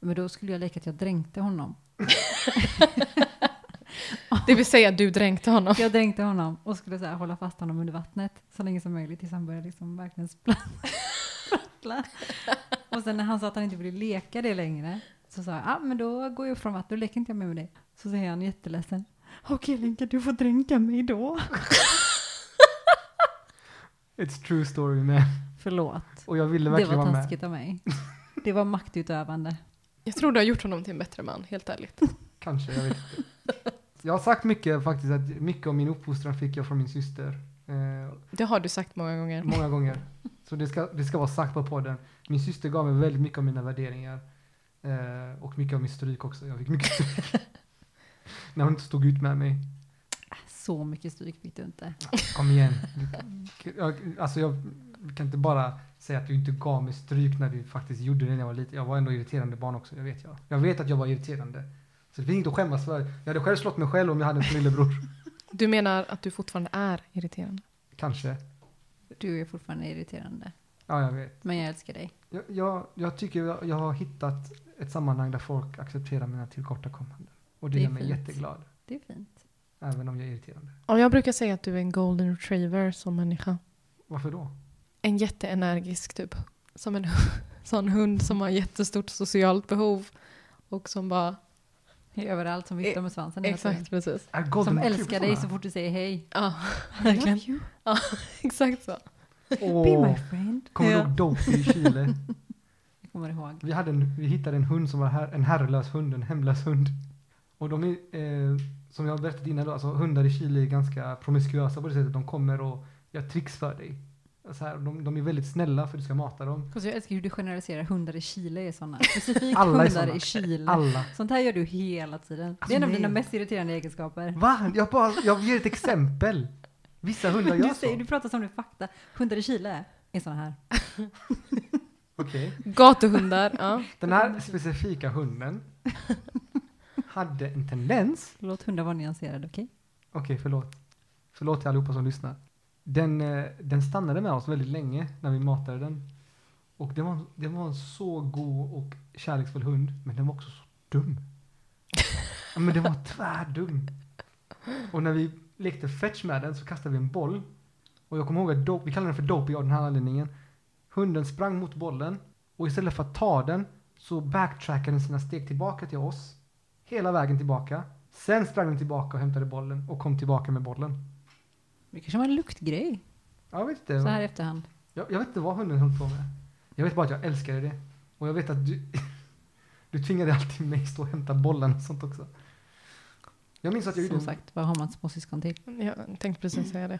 Men då skulle jag leka att jag dränkte honom. Det vill säga du dränkte honom. Jag dränkte honom och skulle så här hålla fast honom under vattnet så länge som möjligt tills han började liksom verkligen sprattla. Och sen när han sa att han inte ville leka det längre så sa jag, ja ah, men då går jag från vattnet, då leker inte jag med dig. Så säger han jätteledsen, okej Lenka, du får dränka mig då. It's true story man. Förlåt. Och jag ville verkligen vara med. Det var taskigt av mig. Det var maktutövande. Jag tror du har gjort honom till en bättre man, helt ärligt. Kanske, jag vet inte. Jag har sagt mycket faktiskt, att mycket av min uppfostran fick jag från min syster. Eh, det har du sagt många gånger. Många gånger. Så det ska, det ska vara sagt på podden. Min syster gav mig väldigt mycket av mina värderingar. Eh, och mycket av min stryk också. Jag fick mycket stryk. När hon inte stod ut med mig. Så mycket stryk fick du inte. Kom igen. Jag, alltså jag kan inte bara säga att du inte gav mig stryk när du faktiskt gjorde det när jag var liten. Jag var ändå irriterande barn också, jag vet jag. Jag vet att jag var irriterande. Så det finns inget att skämmas för. Jag hade själv slått mig själv om jag hade en lillebror. Du menar att du fortfarande är irriterande? Kanske. Du är fortfarande irriterande. Ja, jag vet. Men jag älskar dig. Jag, jag, jag tycker jag, jag har hittat ett sammanhang där folk accepterar mina tillkortakommanden. Och det, det är gör mig fint. Jätteglad. Det är fint. Även om jag är irriterande. Och jag brukar säga att du är en golden retriever som människa. Varför då? En jätteenergisk typ. Som en sån hund som har jättestort socialt behov. Och som bara... överallt som viftar med svansen. Exakt, precis. Som älskar dig så fort du säger hej. Ja, verkligen. Ja, exakt så. Oh, be my friend. Kommer du ihåg Dopey i Chile? Jag kommer ihåg. Vi, hade en, vi hittade en hund som var här, en herrelös hund, en hemlös hund. Och de är, eh, som jag har berättat innan, då, alltså, hundar i Chile är ganska promiskuösa på det sättet. De kommer och gör tricks för dig. Så här, de, de är väldigt snälla för du ska mata dem. Jag älskar hur du generaliserar. Hundar i Chile är sådana. Specifikt alla hundar såna. I Chile. Alla. Sånt här gör du hela tiden. Alltså, det är en av dina mest irriterande egenskaper. Va? Jag, bara, jag ger ett exempel. Vissa hundar gör du säger, så. Du pratar som du fakta. Hundar i Chile är sådana här. Okej. Okay. Gatuhundar. Ja. Den här specifika hunden hade en tendens. Låt hundar vara nyanserade, okej? Okay? Okej, okay, förlåt. Förlåt till allihopa som lyssnar. Den, den stannade med oss väldigt länge när vi matade den. Och den var, den var en så god och kärleksfull hund. Men den var också så dum. Men den var tvärdum. Och när vi lekte fetch med den så kastade vi en boll. Och jag kommer ihåg att dope, vi kallade den för Dopey av den här anledningen. Hunden sprang mot bollen. Och istället för att ta den så backtrackade den sina steg tillbaka till oss. Hela vägen tillbaka. Sen sprang den tillbaka och hämtade bollen. Och kom tillbaka med bollen. Det kanske var en luktgrej. Jag vet inte. Så här efterhand. Jag, jag vet inte vad hunden höll på med. Jag vet bara att jag älskade det. Och jag vet att du, du tvingade alltid mig stå och hämta bollen och sånt också. Jag minns att jag gjorde... Som sagt, vad har man små syskon till? Jag tänkte precis säga det.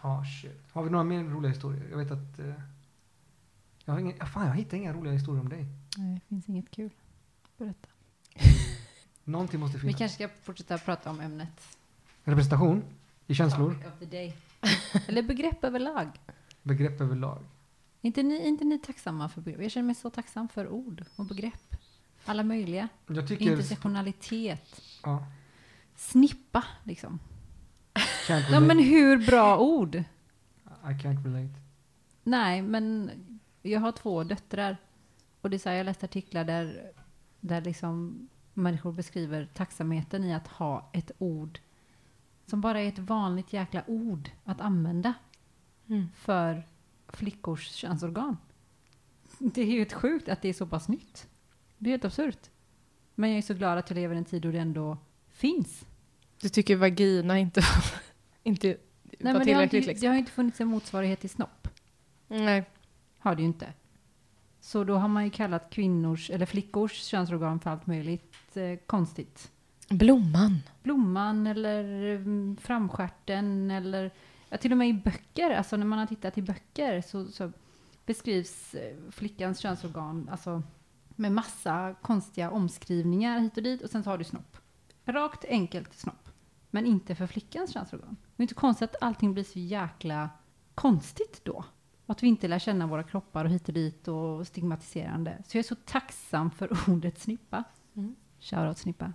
Ah, shit. Har vi några mer roliga historier? Jag vet att... Uh, jag, har ingen, fan, jag hittar inga roliga historier om dig. Nej, det finns inget kul. Berätta. Någonting måste finnas. Vi kanske ska fortsätta prata om ämnet. Representation? I känslor. Eller begrepp överlag. Begrepp överlag. Inte ni, inte ni tacksamma för begrepp? Jag känner mig så tacksam för ord och begrepp. Alla möjliga. Jag tycker... Intersektionalitet. Ja. Snippa, liksom. Ja, men hur bra ord? I can't relate. Nej, men jag har två döttrar. Och det är så här, jag läste artiklar där, där liksom människor beskriver tacksamheten i att ha ett ord som bara är ett vanligt jäkla ord att använda mm. för flickors könsorgan. Det är helt sjukt att det är så pass nytt. Det är helt absurt. Men jag är så glad att jag lever i en tid då det ändå finns. Du tycker vagina inte, inte Nej, var tillräckligt? Det har inte, liksom. Det har inte funnits en motsvarighet till snopp. Nej. Har det ju inte. Så då har man ju kallat kvinnors eller flickors könsorgan för allt möjligt eh, konstigt. Blomman. Blomman eller framskärten eller ja, till och med i böcker. Alltså när man har tittat i böcker så, så beskrivs flickans könsorgan alltså, med massa konstiga omskrivningar hit och dit. Och sen så har du snopp. Rakt enkelt snopp. Men inte för flickans könsorgan. Det är inte konstigt att allting blir så jäkla konstigt då. Att vi inte lär känna våra kroppar och hit och dit och stigmatiserande. Så jag är så tacksam för ordet snippa. Mm. Shoutout Snippa.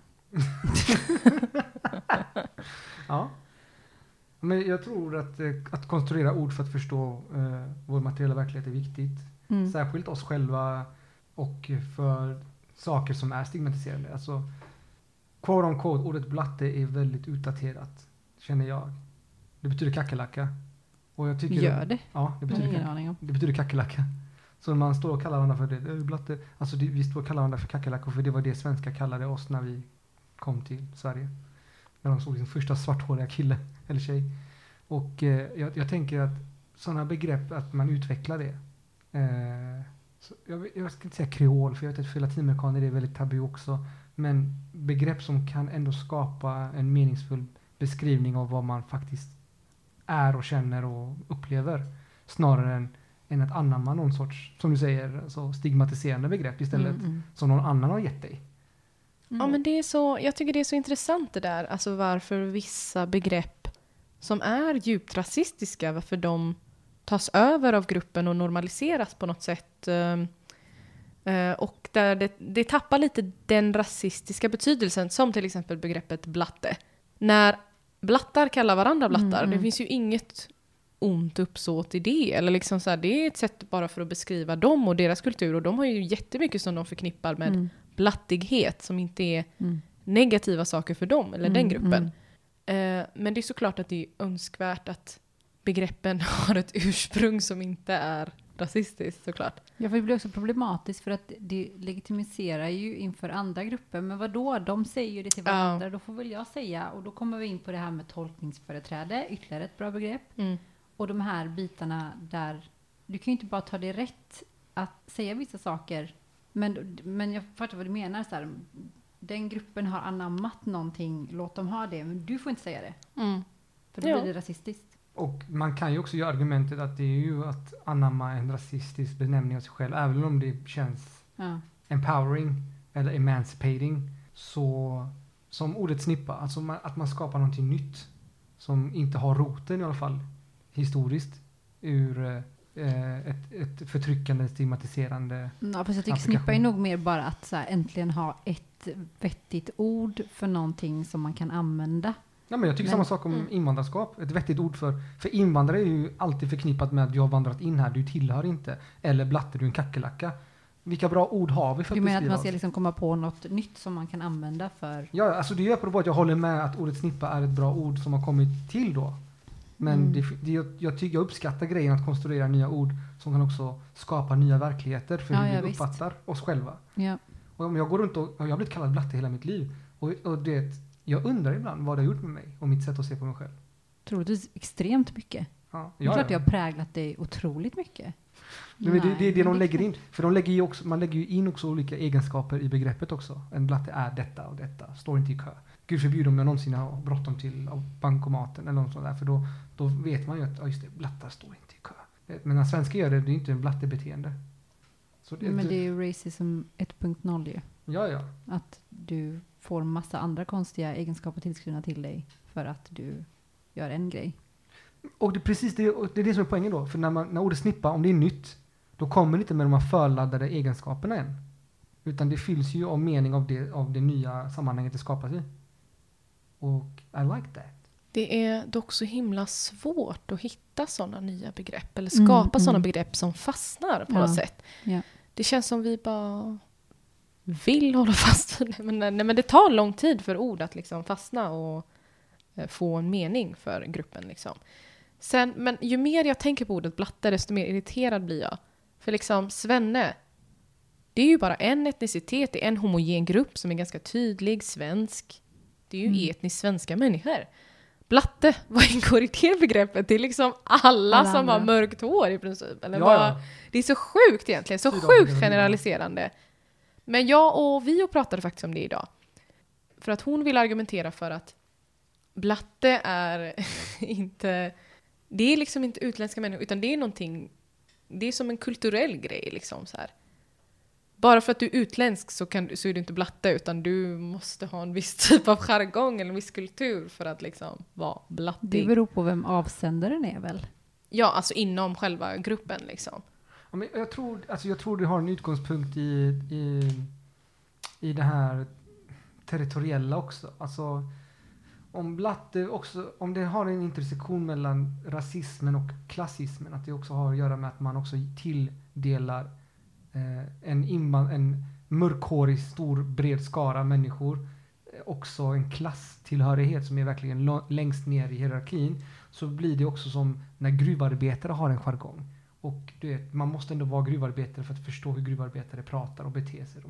Ja. Men jag tror att, att konstruera ord för att förstå eh, vår materiella verklighet är viktigt. Mm. Särskilt oss själva och för saker som är stigmatiserande. Alltså, quote on quote, ordet blatte är väldigt utdaterat, känner jag. Det betyder kackelacka. Och jag tycker Gör det? Att, ja, det betyder, ingen aning om. Det betyder kackelacka. Så man står och kallar varandra för det. Blatte. Alltså det, vi står och kallar varandra för kackerlackor, för det var det svenska kallade oss när vi kom till Sverige. När de såg sin första svarthåriga kille eller tjej. Och eh, jag, jag tänker att sådana begrepp, att man utvecklar det. Eh, så jag, jag ska inte säga kreol, för jag vet att för latinamerikaner är det väldigt tabu också. Men begrepp som kan ändå skapa en meningsfull beskrivning av vad man faktiskt är och känner och upplever. Snarare än än att anamma någon sorts, som du säger, så stigmatiserande begrepp istället, mm, mm. som någon annan har gett dig. Mm. Ja, men det är så, jag tycker det är så intressant det där, alltså varför vissa begrepp som är djupt rasistiska, varför de tas över av gruppen och normaliseras på något sätt. Och där det, det tappar lite den rasistiska betydelsen, som till exempel begreppet blatte. När blattar kallar varandra blattar, mm. det finns ju inget ont uppsåt i det, eller liksom så här, det är ett sätt bara för att beskriva dem och deras kultur, och de har ju jättemycket som de förknippar med mm. blattighet som inte är mm. negativa saker för dem eller mm, den gruppen. Mm. Eh, men det är såklart att det är önskvärt att begreppen har ett ursprung som inte är rasistiskt, såklart. Ja, för det blir också problematiskt för att det legitimiserar ju inför andra grupper, men vadå, de säger ju det till varandra, ja. Då får väl jag säga, och då kommer vi in på det här med tolkningsföreträde, ytterligare ett bra begrepp. Mm. Och de här bitarna där, du kan ju inte bara ta det rätt att säga vissa saker. Men, men jag fattar vad du menar. Så här, den gruppen har anammat någonting, låt dem ha det. Men du får inte säga det. Mm. För då jo. blir det rasistiskt. Och man kan ju också göra argumentet att det är ju att anamma en rasistisk benämning av sig själv. Även om det känns ja. empowering eller emancipating. Så som ordet snippa, alltså man, att man skapar någonting nytt som inte har roten i alla fall. Historiskt ur eh, ett, ett förtryckande, stigmatiserande. Ja, fast jag tycker snippa är nog mer bara att så här, äntligen ha ett vettigt ord för någonting som man kan använda. Ja, men jag tycker men, samma sak om mm. invandrarskap. Ett vettigt ord för, för invandrare är ju alltid förknippat med att du har vandrat in här, du tillhör inte. Eller blatte, du en kackelacka. Vilka bra ord har vi för du att beskriva? Du menar att man ska liksom komma på något nytt som man kan använda för... Ja, alltså det är ju apropå att jag håller med att ordet snippa är ett bra ord som har kommit till då. Men mm. det, det, jag, jag, jag uppskattar grejen att konstruera nya ord som kan också skapa nya verkligheter för ja, hur vi ja, uppfattar visst. oss själva. Ja. Och om jag går runt och, och jag har blivit kallad blatte hela mitt liv. Och, och det, jag undrar ibland vad det har gjort med mig och mitt sätt att se på mig själv. Troligtvis extremt mycket. Ja, jag tror att jag har präglat dig otroligt mycket. Nej, Nej, det, det är det de lägger in. För de lägger ju också, man lägger ju in också olika egenskaper i begreppet också. En blatte är detta och detta. Står inte i kö. Gud förbjuder om jag någonsin har bråttom till bankomaten eller något sånt där. För då, då vet man ju att ja, just det, blattar står inte i kö. Men när svenskar gör det, det är inte en blattebeteende. Så det, Men det är ju racism ett punkt noll ju. Ja, ja. Att du får massa andra konstiga egenskaper tillskrivna till dig för att du gör en grej. Och det är precis det, det är det som är poängen då. För när, man, när ordet snippa, om det är nytt, då kommer det inte med de här förladdade egenskaperna än. Utan det fylls ju av mening av det, av det nya sammanhanget det skapas i. Och I like that. Det är dock så himla svårt att hitta sådana nya begrepp. Eller skapa mm, sådana mm. begrepp som fastnar på ja. något sätt. Ja. Det känns som vi bara vill hålla fast vid det. Men, nej, men det tar lång tid för ord att liksom fastna och få en mening för gruppen. Liksom. Sen, men ju mer jag tänker på ordet blatte, desto mer irriterad blir jag. För liksom, svenne, det är ju bara en etnicitet. Det är en homogen grupp som är ganska tydlig, svensk. Det är ju mm. etniskt svenska människor. Blatte, vad ingår i det begreppet? Det är liksom alla, alla som andra. Har mörkt hår i princip. Eller ja, bara, ja. Det är så sjukt egentligen. Så sjukt generaliserande. Men jag och vi pratade faktiskt om det idag. För att hon vill argumentera för att blatte är inte... Det är liksom inte utländska människor. Utan det är någonting... Det är som en kulturell grej liksom så här. Bara för att du är utländsk så, kan, så är du inte blatte, utan du måste ha en viss typ av jargong eller en viss kultur för att liksom vara blattig. Det beror på vem avsändaren är väl? Ja, alltså inom själva gruppen liksom. Ja, men jag tror, alltså jag tror det har en utgångspunkt i, i, i det här territoriella också. Alltså, om blatte också, om det har en intersektion mellan rasismen och klassismen, att det också har att göra med att man också tilldelar eh, en, invan- en mörkhårig, stor, bred skara människor eh, också en klasstillhörighet som är verkligen lo- längst ner i hierarkin, så blir det också som när gruvarbetare har en jargong. Och du vet, man måste ändå vara gruvarbetare för att förstå hur gruvarbetare pratar och beter sig.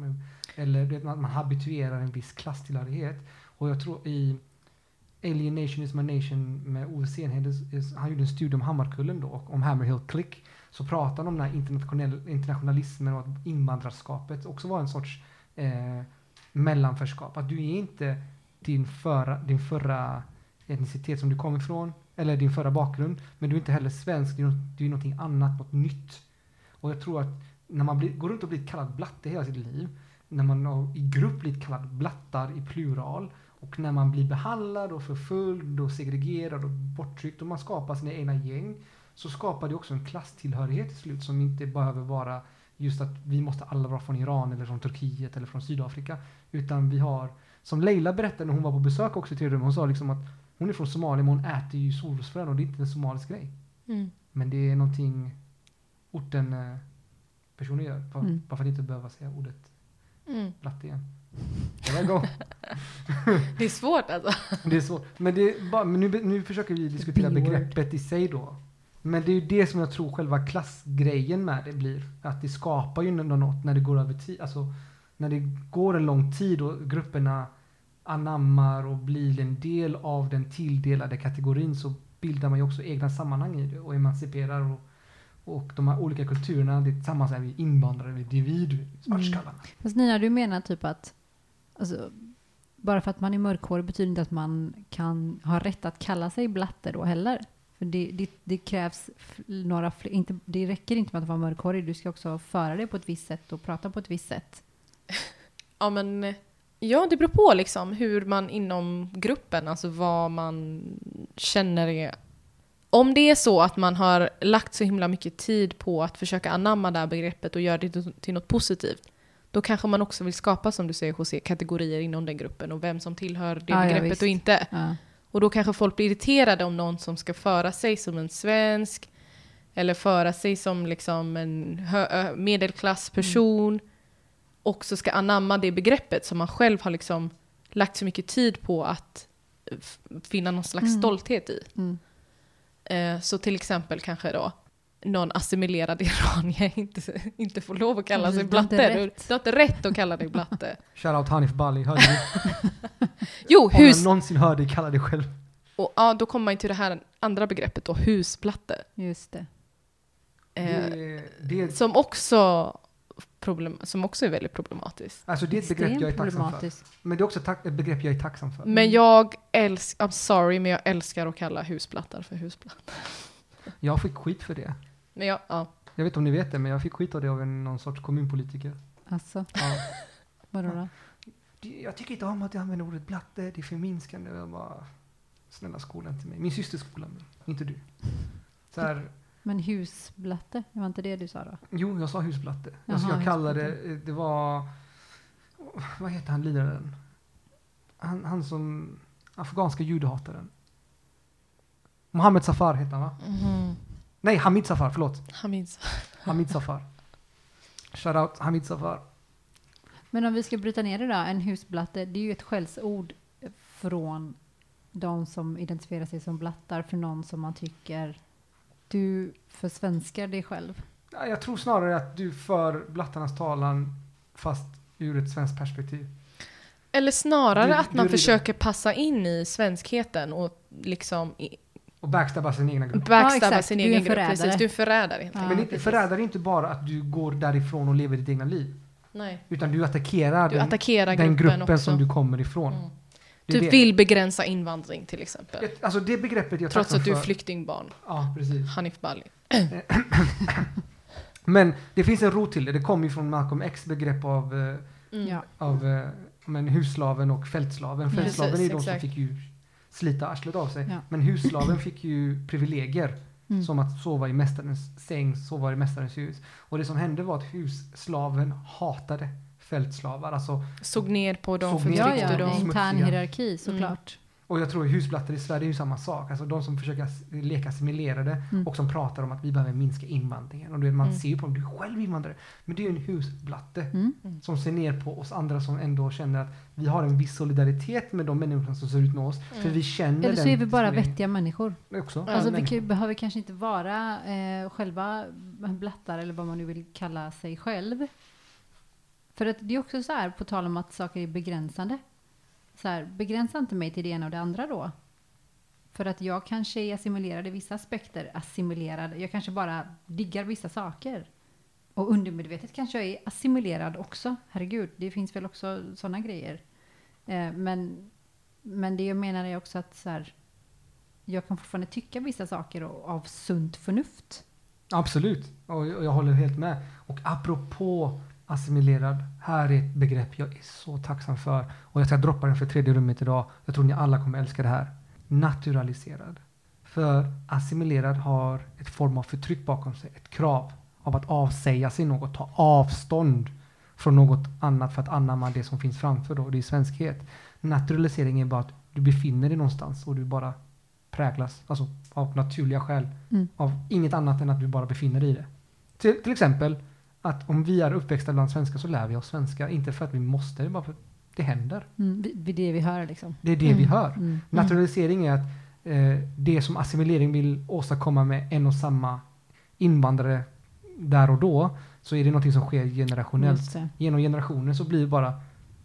Eller du vet, man, man habituerar en viss klasstillhörighet. Och jag tror i Alienation is my nation med Ove Senheden, han gjorde en studie om Hammarkullen då, och om Hammerhill Click, så pratar han om den här internationell, internationalismen och att invandrarskapet också var en sorts eh, mellanförskap. Att du är inte din förra, din förra etnicitet som du kom ifrån, eller din förra bakgrund, men du är inte heller svensk, du är, något, du är någonting annat, något nytt. Och jag tror att när man blir, går runt och blir kallad blatte hela sitt liv, när man i grupp blir kallad blattar i plural, och när man blir behandlad och förföljd och segregerad och borttryckt och man skapar sina egna gäng, så skapar det också en klasstillhörighet till slut som inte behöver vara just att vi måste alla vara från Iran eller från Turkiet eller från Sydafrika, utan vi har, som Leila berättade när hon var på besök också i Tredje rummet, hon sa liksom att hon är från Somalia men hon äter ju solrosfrön och det är inte en somalisk grej. Mm. Men det är någonting orten eh, personer gör, bara, mm. bara för att inte behöva säga ordet mm. platt igen. Det är svårt alltså. Det är svårt. Men, det är bara, men nu, nu försöker vi diskutera begreppet i sig då. Men det är ju det som jag tror själva klassgrejen med det blir. Att det skapar ju något när det går över tid. Alltså när det går en lång tid och grupperna anammar och blir en del av den tilldelade kategorin, så bildar man ju också egna sammanhang i det och emanciperar och Och de här olika kulturerna, det är tillsammans är vi invandrare, vi är individer, svartskallarna. Mm. Fast Nina, du menar typ att alltså, bara för att man är mörkhårig betyder inte att man kan ha rätt att kalla sig blatte då heller. För det, det, det krävs några fler, inte, det räcker inte med att vara mörkhårig, du ska också föra dig på ett visst sätt och prata på ett visst sätt. Ja, men ja, det beror på liksom hur man inom gruppen, alltså vad man känner är. Om det är så att man har lagt så himla mycket tid på att försöka anamma det här begreppet och göra det till något positivt, då kanske man också vill skapa, som du säger José, kategorier inom den gruppen och vem som tillhör det ah, begreppet ja, och inte. Ah. Och då kanske folk blir irriterade om någon som ska föra sig som en svensk eller föra sig som liksom en hö- medelklassperson mm. också ska anamma det begreppet som man själv har liksom lagt så mycket tid på att f- finna någon slags mm. stolthet i. Mm. Så till exempel kanske då någon assimilerad iranier inte, inte får lov att kalla sig blatte. Du har inte rätt att kalla dig blatte. Shoutout Hanif Bali. Hör jo, hus... Om jag någonsin hör dig kalla dig själv. Och, ja, då kommer man till det här andra begreppet då, husblatte. Just det. Eh, det, det... Som, också problem, som också är väldigt problematiskt. Alltså det är ett begrepp jag är tacksam för. Men det är också ta- ett begrepp jag är tacksam för. Men jag älskar, I'm sorry, men jag älskar att kalla husplattar för husplattar. Jag fick skit för det. Men jag, ja. jag vet inte om ni vet det, men jag fick skit av det av en, någon sorts kommunpolitiker. Alltså? Ja. Vadå då? Jag tycker inte om att jag använder ordet blatte, det är förminskande. Jag bara, snälla skolan till mig. Min syster skolan, inte du. Så här... Men husblatte, det var inte det du sa då? Jo, jag sa husblatte. Jaha, alltså jag kallade husblatte. Det var... Vad heter han, liraren? Han, han som... Afghanska judehataren. Hamid Safar heter han, va? Mm. Nej, Hamid Safar, förlåt. Hamid Safar. Hamid Safar. Shoutout Hamid Safar. Men om vi ska bryta ner det då, en husblatte, det är ju ett skällsord från de som identifierar sig som blattar för någon som man tycker... Du försvenskar dig själv. Jag tror snarare att du för blattarnas talan fast ur ett svenskt perspektiv. Eller snarare du, att man du, försöker du. passa in i svenskheten och liksom... I, och backstabba sin egna grupp. Backstabba ja, sin egen grupp, precis. Du är förrädare. Ja, men inte, förrädare är inte bara att du går därifrån och lever ditt egna liv. Nej. Utan du attackerar, du den, attackerar den gruppen, gruppen som du kommer ifrån. Mm. Du det. vill begränsa invandring till exempel. Ett, alltså det begreppet jag Trots att för. du är flyktingbarn. Ja, precis. Hanif Bali. Men det finns en rot till det. Det kommer ju från Malcolm X begrepp av, mm. eh, av eh, men husslaven och fältslaven. Fältslaven mm. är de som fick ju slita arslet av sig. Ja. Men husslaven fick ju privilegier. Mm. Som att sova i mästarens säng, sova i mästarens hus. Och det som hände var att husslaven hatade fältslavar. Alltså, såg ner på dem, förtryckte dem. Ja, intern hierarki såklart. Mm. Och jag tror husblattar i Sverige är ju samma sak. Alltså de som försöker leka assimilerade mm. och som pratar om att vi behöver minska invandringen. Och det, man mm. ser ju på dem, du är själv invandrare. Men det är ju en husblatte mm. som ser ner på oss andra som ändå känner att vi har en viss solidaritet med de människorna som ser ut med oss. Mm. För vi känner Eller så den är vi bara vettiga människor. Också. Mm. Alltså vi kan, behöver kanske inte vara eh, själva blattar eller vad man nu vill kalla sig själv. För att det är också så här, på tal om att saker är begränsande. Så här, begränsa inte mig till det ena och det andra då. För att jag kanske är assimilerad i vissa aspekter. Assimilerad. Jag kanske bara diggar vissa saker. Och undermedvetet kanske jag är assimilerad också. Herregud, det finns väl också sådana grejer. Eh, men, men det jag menar är också att så här, jag kan fortfarande tycka vissa saker och, av sunt förnuft. Absolut, och jag, och jag håller helt med. Och apropå assimilerad, här är ett begrepp jag är så tacksam för, och jag ska droppa den för tredje rummet idag, jag tror ni alla kommer älska det här: naturaliserad. För assimilerad har ett form av förtryck bakom sig, ett krav av att avsäga sig något, ta avstånd från något annat för att anamma det som finns framför då, det är svenskhet. Naturalisering är bara att du befinner dig någonstans och du bara präglas, alltså av naturliga skäl, mm. av inget annat än att du bara befinner dig i det. Till, till exempel att om vi är uppväxta bland svenskar så lär vi oss svenska. Inte för att vi måste, det bara för att det händer. Mm, det är det vi hör liksom. Det är det mm. vi hör. Mm. Naturalisering är att eh, det som assimilering vill åstadkomma med en och samma invandrare där och då, så är det något som sker generationellt. Genom generationer så blir det bara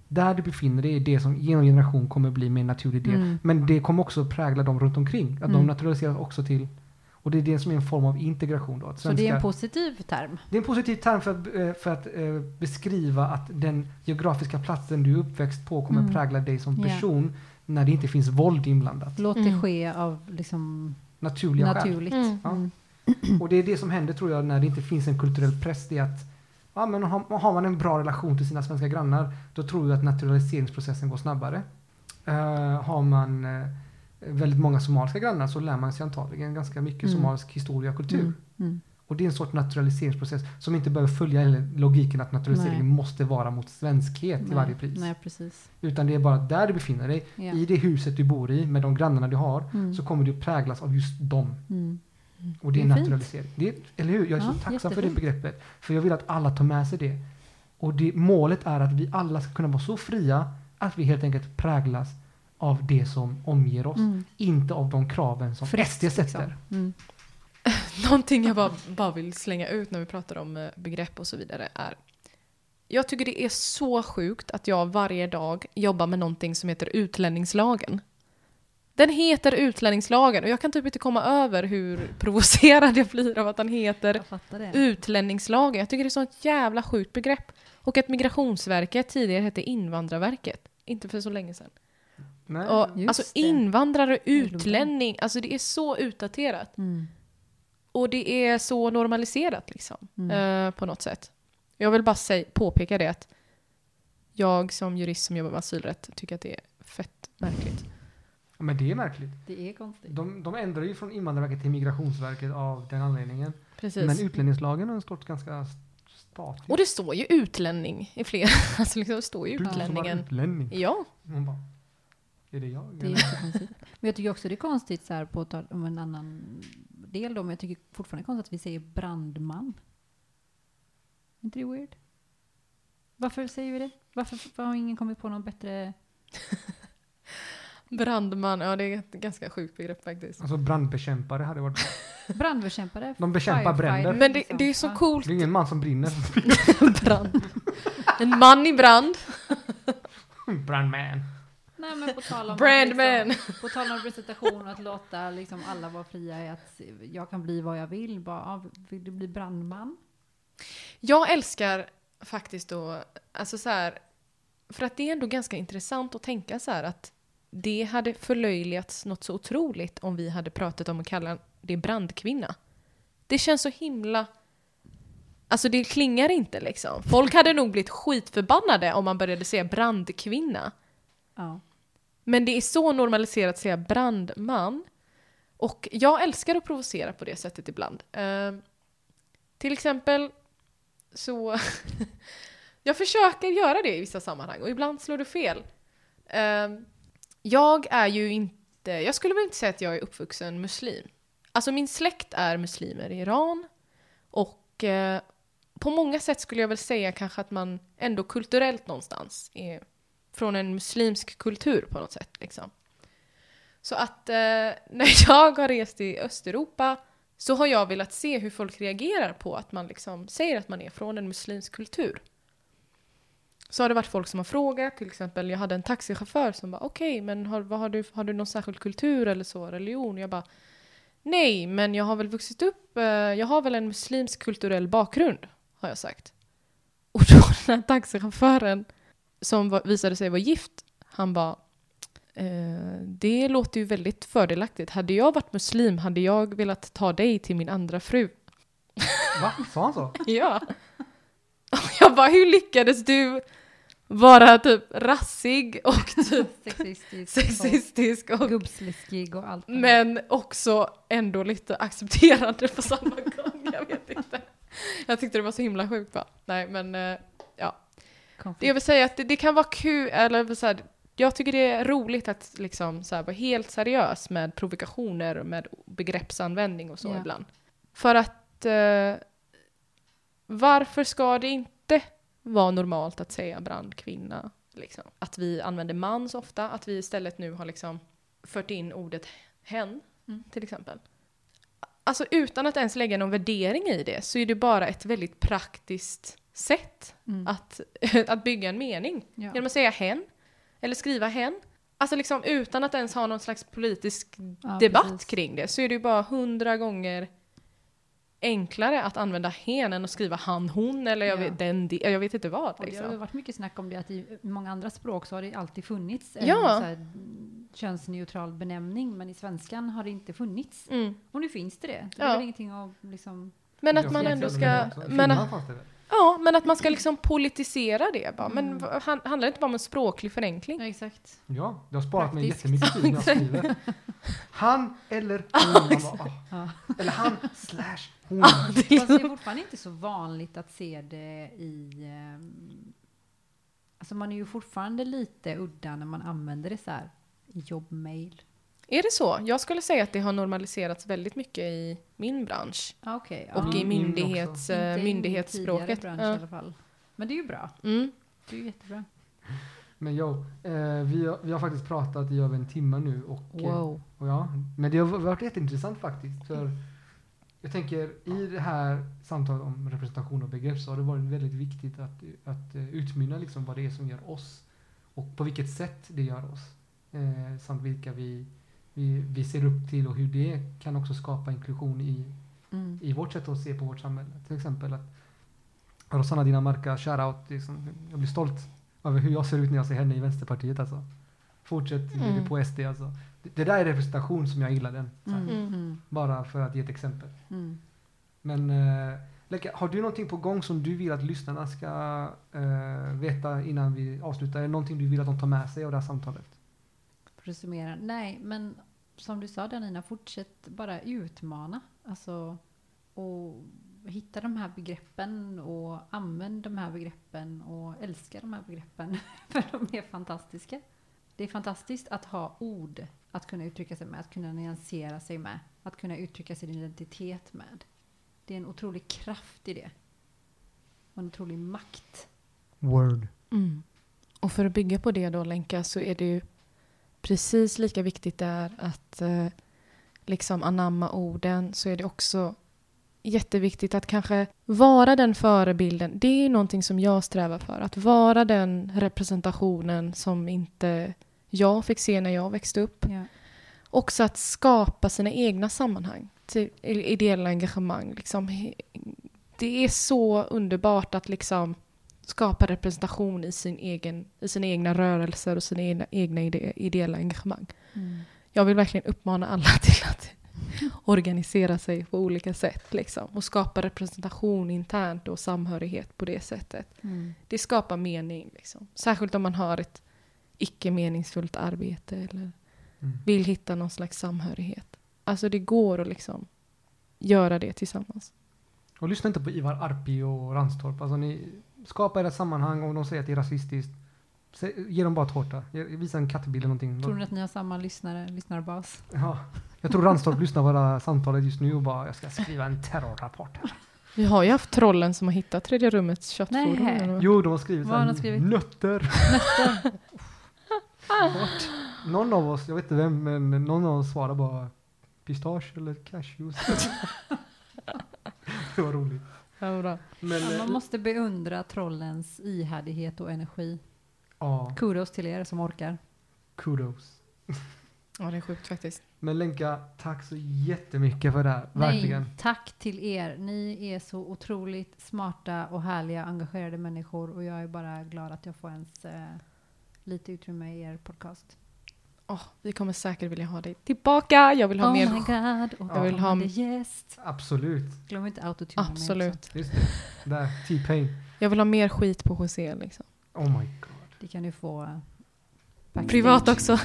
där du befinner dig, är det som genom generation kommer bli mer naturlig del. Mm. Men det kommer också prägla dem runt omkring. Att mm. de naturaliseras också till. Och det är det som är en form av integration då. Att svenska, så det är en positiv term? Det är en positiv term för att, för att beskriva att den geografiska platsen du är uppväxt på kommer mm. prägla dig som person yeah. när det inte finns våld inblandat. Låt det mm. ske av liksom naturliga naturligt. Mm. Ja. Och det är det som händer, tror jag, när det inte finns en kulturell press. Det är att ja, men har, har man en bra relation till sina svenska grannar, då tror jag att naturaliseringsprocessen går snabbare. Uh, har man... Uh, väldigt många somaliska grannar, så lär man sig antagligen ganska mycket mm. somalisk historia och kultur. Mm. Mm. Och det är en sorts naturaliseringsprocess som inte behöver följa logiken att naturaliseringen Nej. måste vara mot svenskhet Nej. i varje pris. Nej, precis. Utan det är bara där du befinner dig, yeah. i det huset du bor i, med de grannarna du har, mm. så kommer du präglas av just dem. Mm. Mm. Och det är, det är naturalisering. Det är, eller hur? Jag är ja, så tacksam jättefint. för det begreppet. För jag vill att alla tar med sig det. Och det, målet är att vi alla ska kunna vara så fria att vi helt enkelt präglas av det som omger oss. Mm. Inte av de kraven som Frist, S D sätter. Mm. Någonting jag bara, bara vill slänga ut när vi pratar om begrepp och så vidare är, jag tycker det är så sjukt att jag varje dag jobbar med någonting som heter utlänningslagen. Den heter utlänningslagen, och jag kan typ inte komma över hur provocerad jag blir av att den heter utlänningslagen. Jag tycker det är ett sånt jävla sjukt begrepp. Och att Migrationsverket tidigare hette Invandrarverket. Inte för så länge sedan. Nej, och, alltså det. Invandrare, utlänning, alltså det är så utdaterat mm. och det är så normaliserat liksom, mm. eh, på något sätt. Jag vill bara säg, påpeka det att jag som jurist som jobbar med asylrätt tycker att det är fett märkligt. Men det är märkligt, det är konstigt. De, de ändrar ju från Invandrarverket till Migrationsverket av den anledningen. Precis. Men utlänningslagen har stått ganska statisk. Och det står ju utlänning i flera, alltså liksom, det står ju utlänningen. Du som var utlänning. Ja. Hon bara, är det jag? Det är jättekonstigt. Men jag tycker också det är konstigt så här, på tal om en annan del då, men jag tycker fortfarande konstigt att vi säger brandman. Är inte det weird? Varför säger vi det? Varför, varför har ingen kommit på någon bättre? Brandman, ja, det är ett ganska sjukt begrepp faktiskt. Alltså brandbekämpare hade varit. Brandbekämpare? De bekämpar bränder. Men det, det är så coolt. Det är ingen man som brinner. Brand. En man i brand. Brandman. Nej, men på tal om Brandman. Liksom, på tal om representation och att låta liksom alla vara fria i att jag kan bli vad jag vill. Bara, vill du bli brandman? Jag älskar faktiskt då, alltså så här, för att det är ändå ganska intressant att tänka så här att det hade förlöjligats något så otroligt om vi hade pratat om att kalla det brandkvinna. Det känns så himla, alltså det klingar inte liksom. Folk hade nog blivit skitförbannade om man började säga brandkvinna. Ja. Men det är så normaliserat att säga brandman. Och jag älskar att provocera på det sättet ibland. Eh, till exempel så Jag försöker göra det i vissa sammanhang och ibland slår det fel. Um, jag är ju inte, jag skulle väl inte säga att jag är uppvuxen muslim. Alltså min släkt är muslimer i Iran och uh, på många sätt skulle jag väl säga kanske att man ändå kulturellt någonstans är från en muslimsk kultur på något sätt liksom. Så att eh, när jag har rest i Östeuropa så har jag velat se hur folk reagerar på att man liksom säger att man är från en muslimsk kultur. Så har det varit folk som har frågat, till exempel jag hade en taxichaufför som bara okej, okay, men har, vad har, du, har du någon särskild kultur eller så, religion? Jag bara nej, men jag har väl vuxit upp, eh, jag har väl en muslimsk kulturell bakgrund har jag sagt. Och då den här taxichauffören som var, visade sig vara gift, han bara Eh, det låter ju väldigt fördelaktigt. Hade jag varit muslim hade jag velat ta dig till min andra fru. Va? Sa han så? Ja. Och jag bara, hur lyckades du vara typ rassig och typ sexistisk, sexistisk och, och gubbsliskig och allt. Men också ändå lite accepterande på samma gång. Jag vet inte. Jag tyckte det var så himla sjukt va? Nej men eh, ja. Konflikt. Jag vill säga att det, det kan vara kul eller så här. Jag tycker det är roligt att liksom så här vara helt seriös med provokationer och med begreppsanvändning och så yeah. ibland. För att eh, varför ska det inte vara normalt att säga brandkvinna? Liksom? Att vi använder man så ofta, att vi istället nu har liksom fört in ordet hen mm. till exempel. Alltså utan att ens lägga någon värdering i det så är det bara ett väldigt praktiskt sätt mm. att, att bygga en mening. Ja. Genom att säga hen. Eller skriva hen. Alltså liksom utan att ens ha någon slags politisk ja, debatt precis. Kring det. Så är det ju bara hundra gånger enklare att använda hen än att skriva han, hon. Eller jag, ja. vet, den, jag vet inte vad. Liksom. Det har varit mycket snack om det. Att i många andra språk så har det alltid funnits. En ja. så här könsneutral benämning. Men i svenskan har det inte funnits. Mm. Och nu finns det det. Så ja. det är ingenting av liksom... Men att man ändå ska... Ja, men att man ska liksom politisera det. Bara. Men mm. han, handlar inte bara om en språklig förenkling? Ja, exakt. Ja, jag har sparat mig jättemycket tid när jag skriver. Han eller hon. Ja, bara, ah. ja. Eller han slash hon. Ah, det, är... Fast det är fortfarande inte så vanligt att se det i... Um... Alltså man är ju fortfarande lite udda när man använder det så här i jobbmail. Är det så? Jag skulle säga att det har normaliserats väldigt mycket i min bransch. Ah, okay. ah. Och i myndighets, mm, myndighetsspråket. Bransch, ja. I alla fall. Men det är ju bra. Mm. Det är ju jättebra. Men jo, eh, vi, har, vi har faktiskt pratat i över en timme nu. Och, wow. och ja, men det har varit jätteintressant faktiskt. För jag tänker i det här samtalet om representation och begrepp så har det varit väldigt viktigt att, att utmynna liksom vad det är som gör oss. Och på vilket sätt det gör oss. Eh, samt vilka vi... Vi, vi ser upp till och hur det kan också skapa inklusion i, mm. i vårt sätt att se på vårt samhälle. Till exempel att Rossana Dinamarca, shoutout, liksom, jag blir stolt över hur jag ser ut när jag ser henne i Vänsterpartiet. Alltså. Fortsätt mm. med det på S D. Alltså. Det, det där är representation som jag gillar den. Mm. Mm. Bara för att ge ett exempel. Mm. Men äh, Lenka, har du någonting på gång som du vill att lyssnarna ska äh, veta innan vi avslutar? Är det någonting du vill att de tar med sig av det här samtalet? Resumera. Nej, men som du sa Danina, fortsätt bara utmana. Alltså, och hitta de här begreppen och använd de här begreppen och älska de här begreppen för de är fantastiska. Det är fantastiskt att ha ord att kunna uttrycka sig med, att kunna nyansera sig med, att kunna uttrycka sin identitet med. Det är en otrolig kraft i det. Och en otrolig makt. Word. Mm. Och för att bygga på det då Lenka så är det ju precis lika viktigt är att eh, liksom anamma orden, så är det också jätteviktigt att kanske vara den förebilden. Det är ju någonting som jag strävar för. Att vara den representationen som inte jag fick se när jag växte upp. Ja. Också att skapa sina egna sammanhang. Till ideella engagemang. Liksom. Det är så underbart att liksom skapa representation i, sin egen, i sina egna rörelser och sina egna, egna ide, ideella engagemang. Mm. Jag vill verkligen uppmana alla till att organisera sig på olika sätt. Liksom, och skapa representation internt och samhörighet på det sättet. Mm. Det skapar mening. Liksom. Särskilt om man har ett icke-meningsfullt arbete eller mm. vill hitta någon slags samhörighet. Alltså det går att liksom göra det tillsammans. Och lyssna inte på Ivar Arpi och Randstorp. Alltså ni... skapa era sammanhang. Om de säger att det är rasistiskt, ge dem bara tårta. Visa en kattbild eller någonting. Tror ni att ni har samma lyssnare, lyssnarbas? Ja, jag tror Randstorp lyssnar på våra samtalet just nu och bara, jag ska skriva en terrorrapport här. Vi har ju haft trollen som har hittat Tredje rummets köttforum. Jo, de har skrivit, har de skrivit? Nötter. Nötter. Någon av oss, jag vet inte vem, men någon av oss svarade bara pistage eller cashews. Det var roligt. Ja, bra. Men, ja, man måste beundra trollens ihärdighet och energi. Ja. Kudos till er som orkar. Kudos. Ja, det är sjukt faktiskt. Men Lenka, tack så jättemycket för det här. Nej, verkligen. Tack till er. Ni är så otroligt smarta och härliga, engagerade människor. Och jag är bara glad att jag får ens eh, lite utrymme i er podcast. Oh, vi kommer säkert vilja ha dig tillbaka. Jag vill ha oh mer. God, oh, jag vill ha mer gäst. Absolut. Glöm inte autotune. Absolut. Just det. Där, T-Pain. Jag vill ha mer skit på José liksom. Oh my god. Det kan du få. Privat också.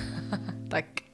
Tack.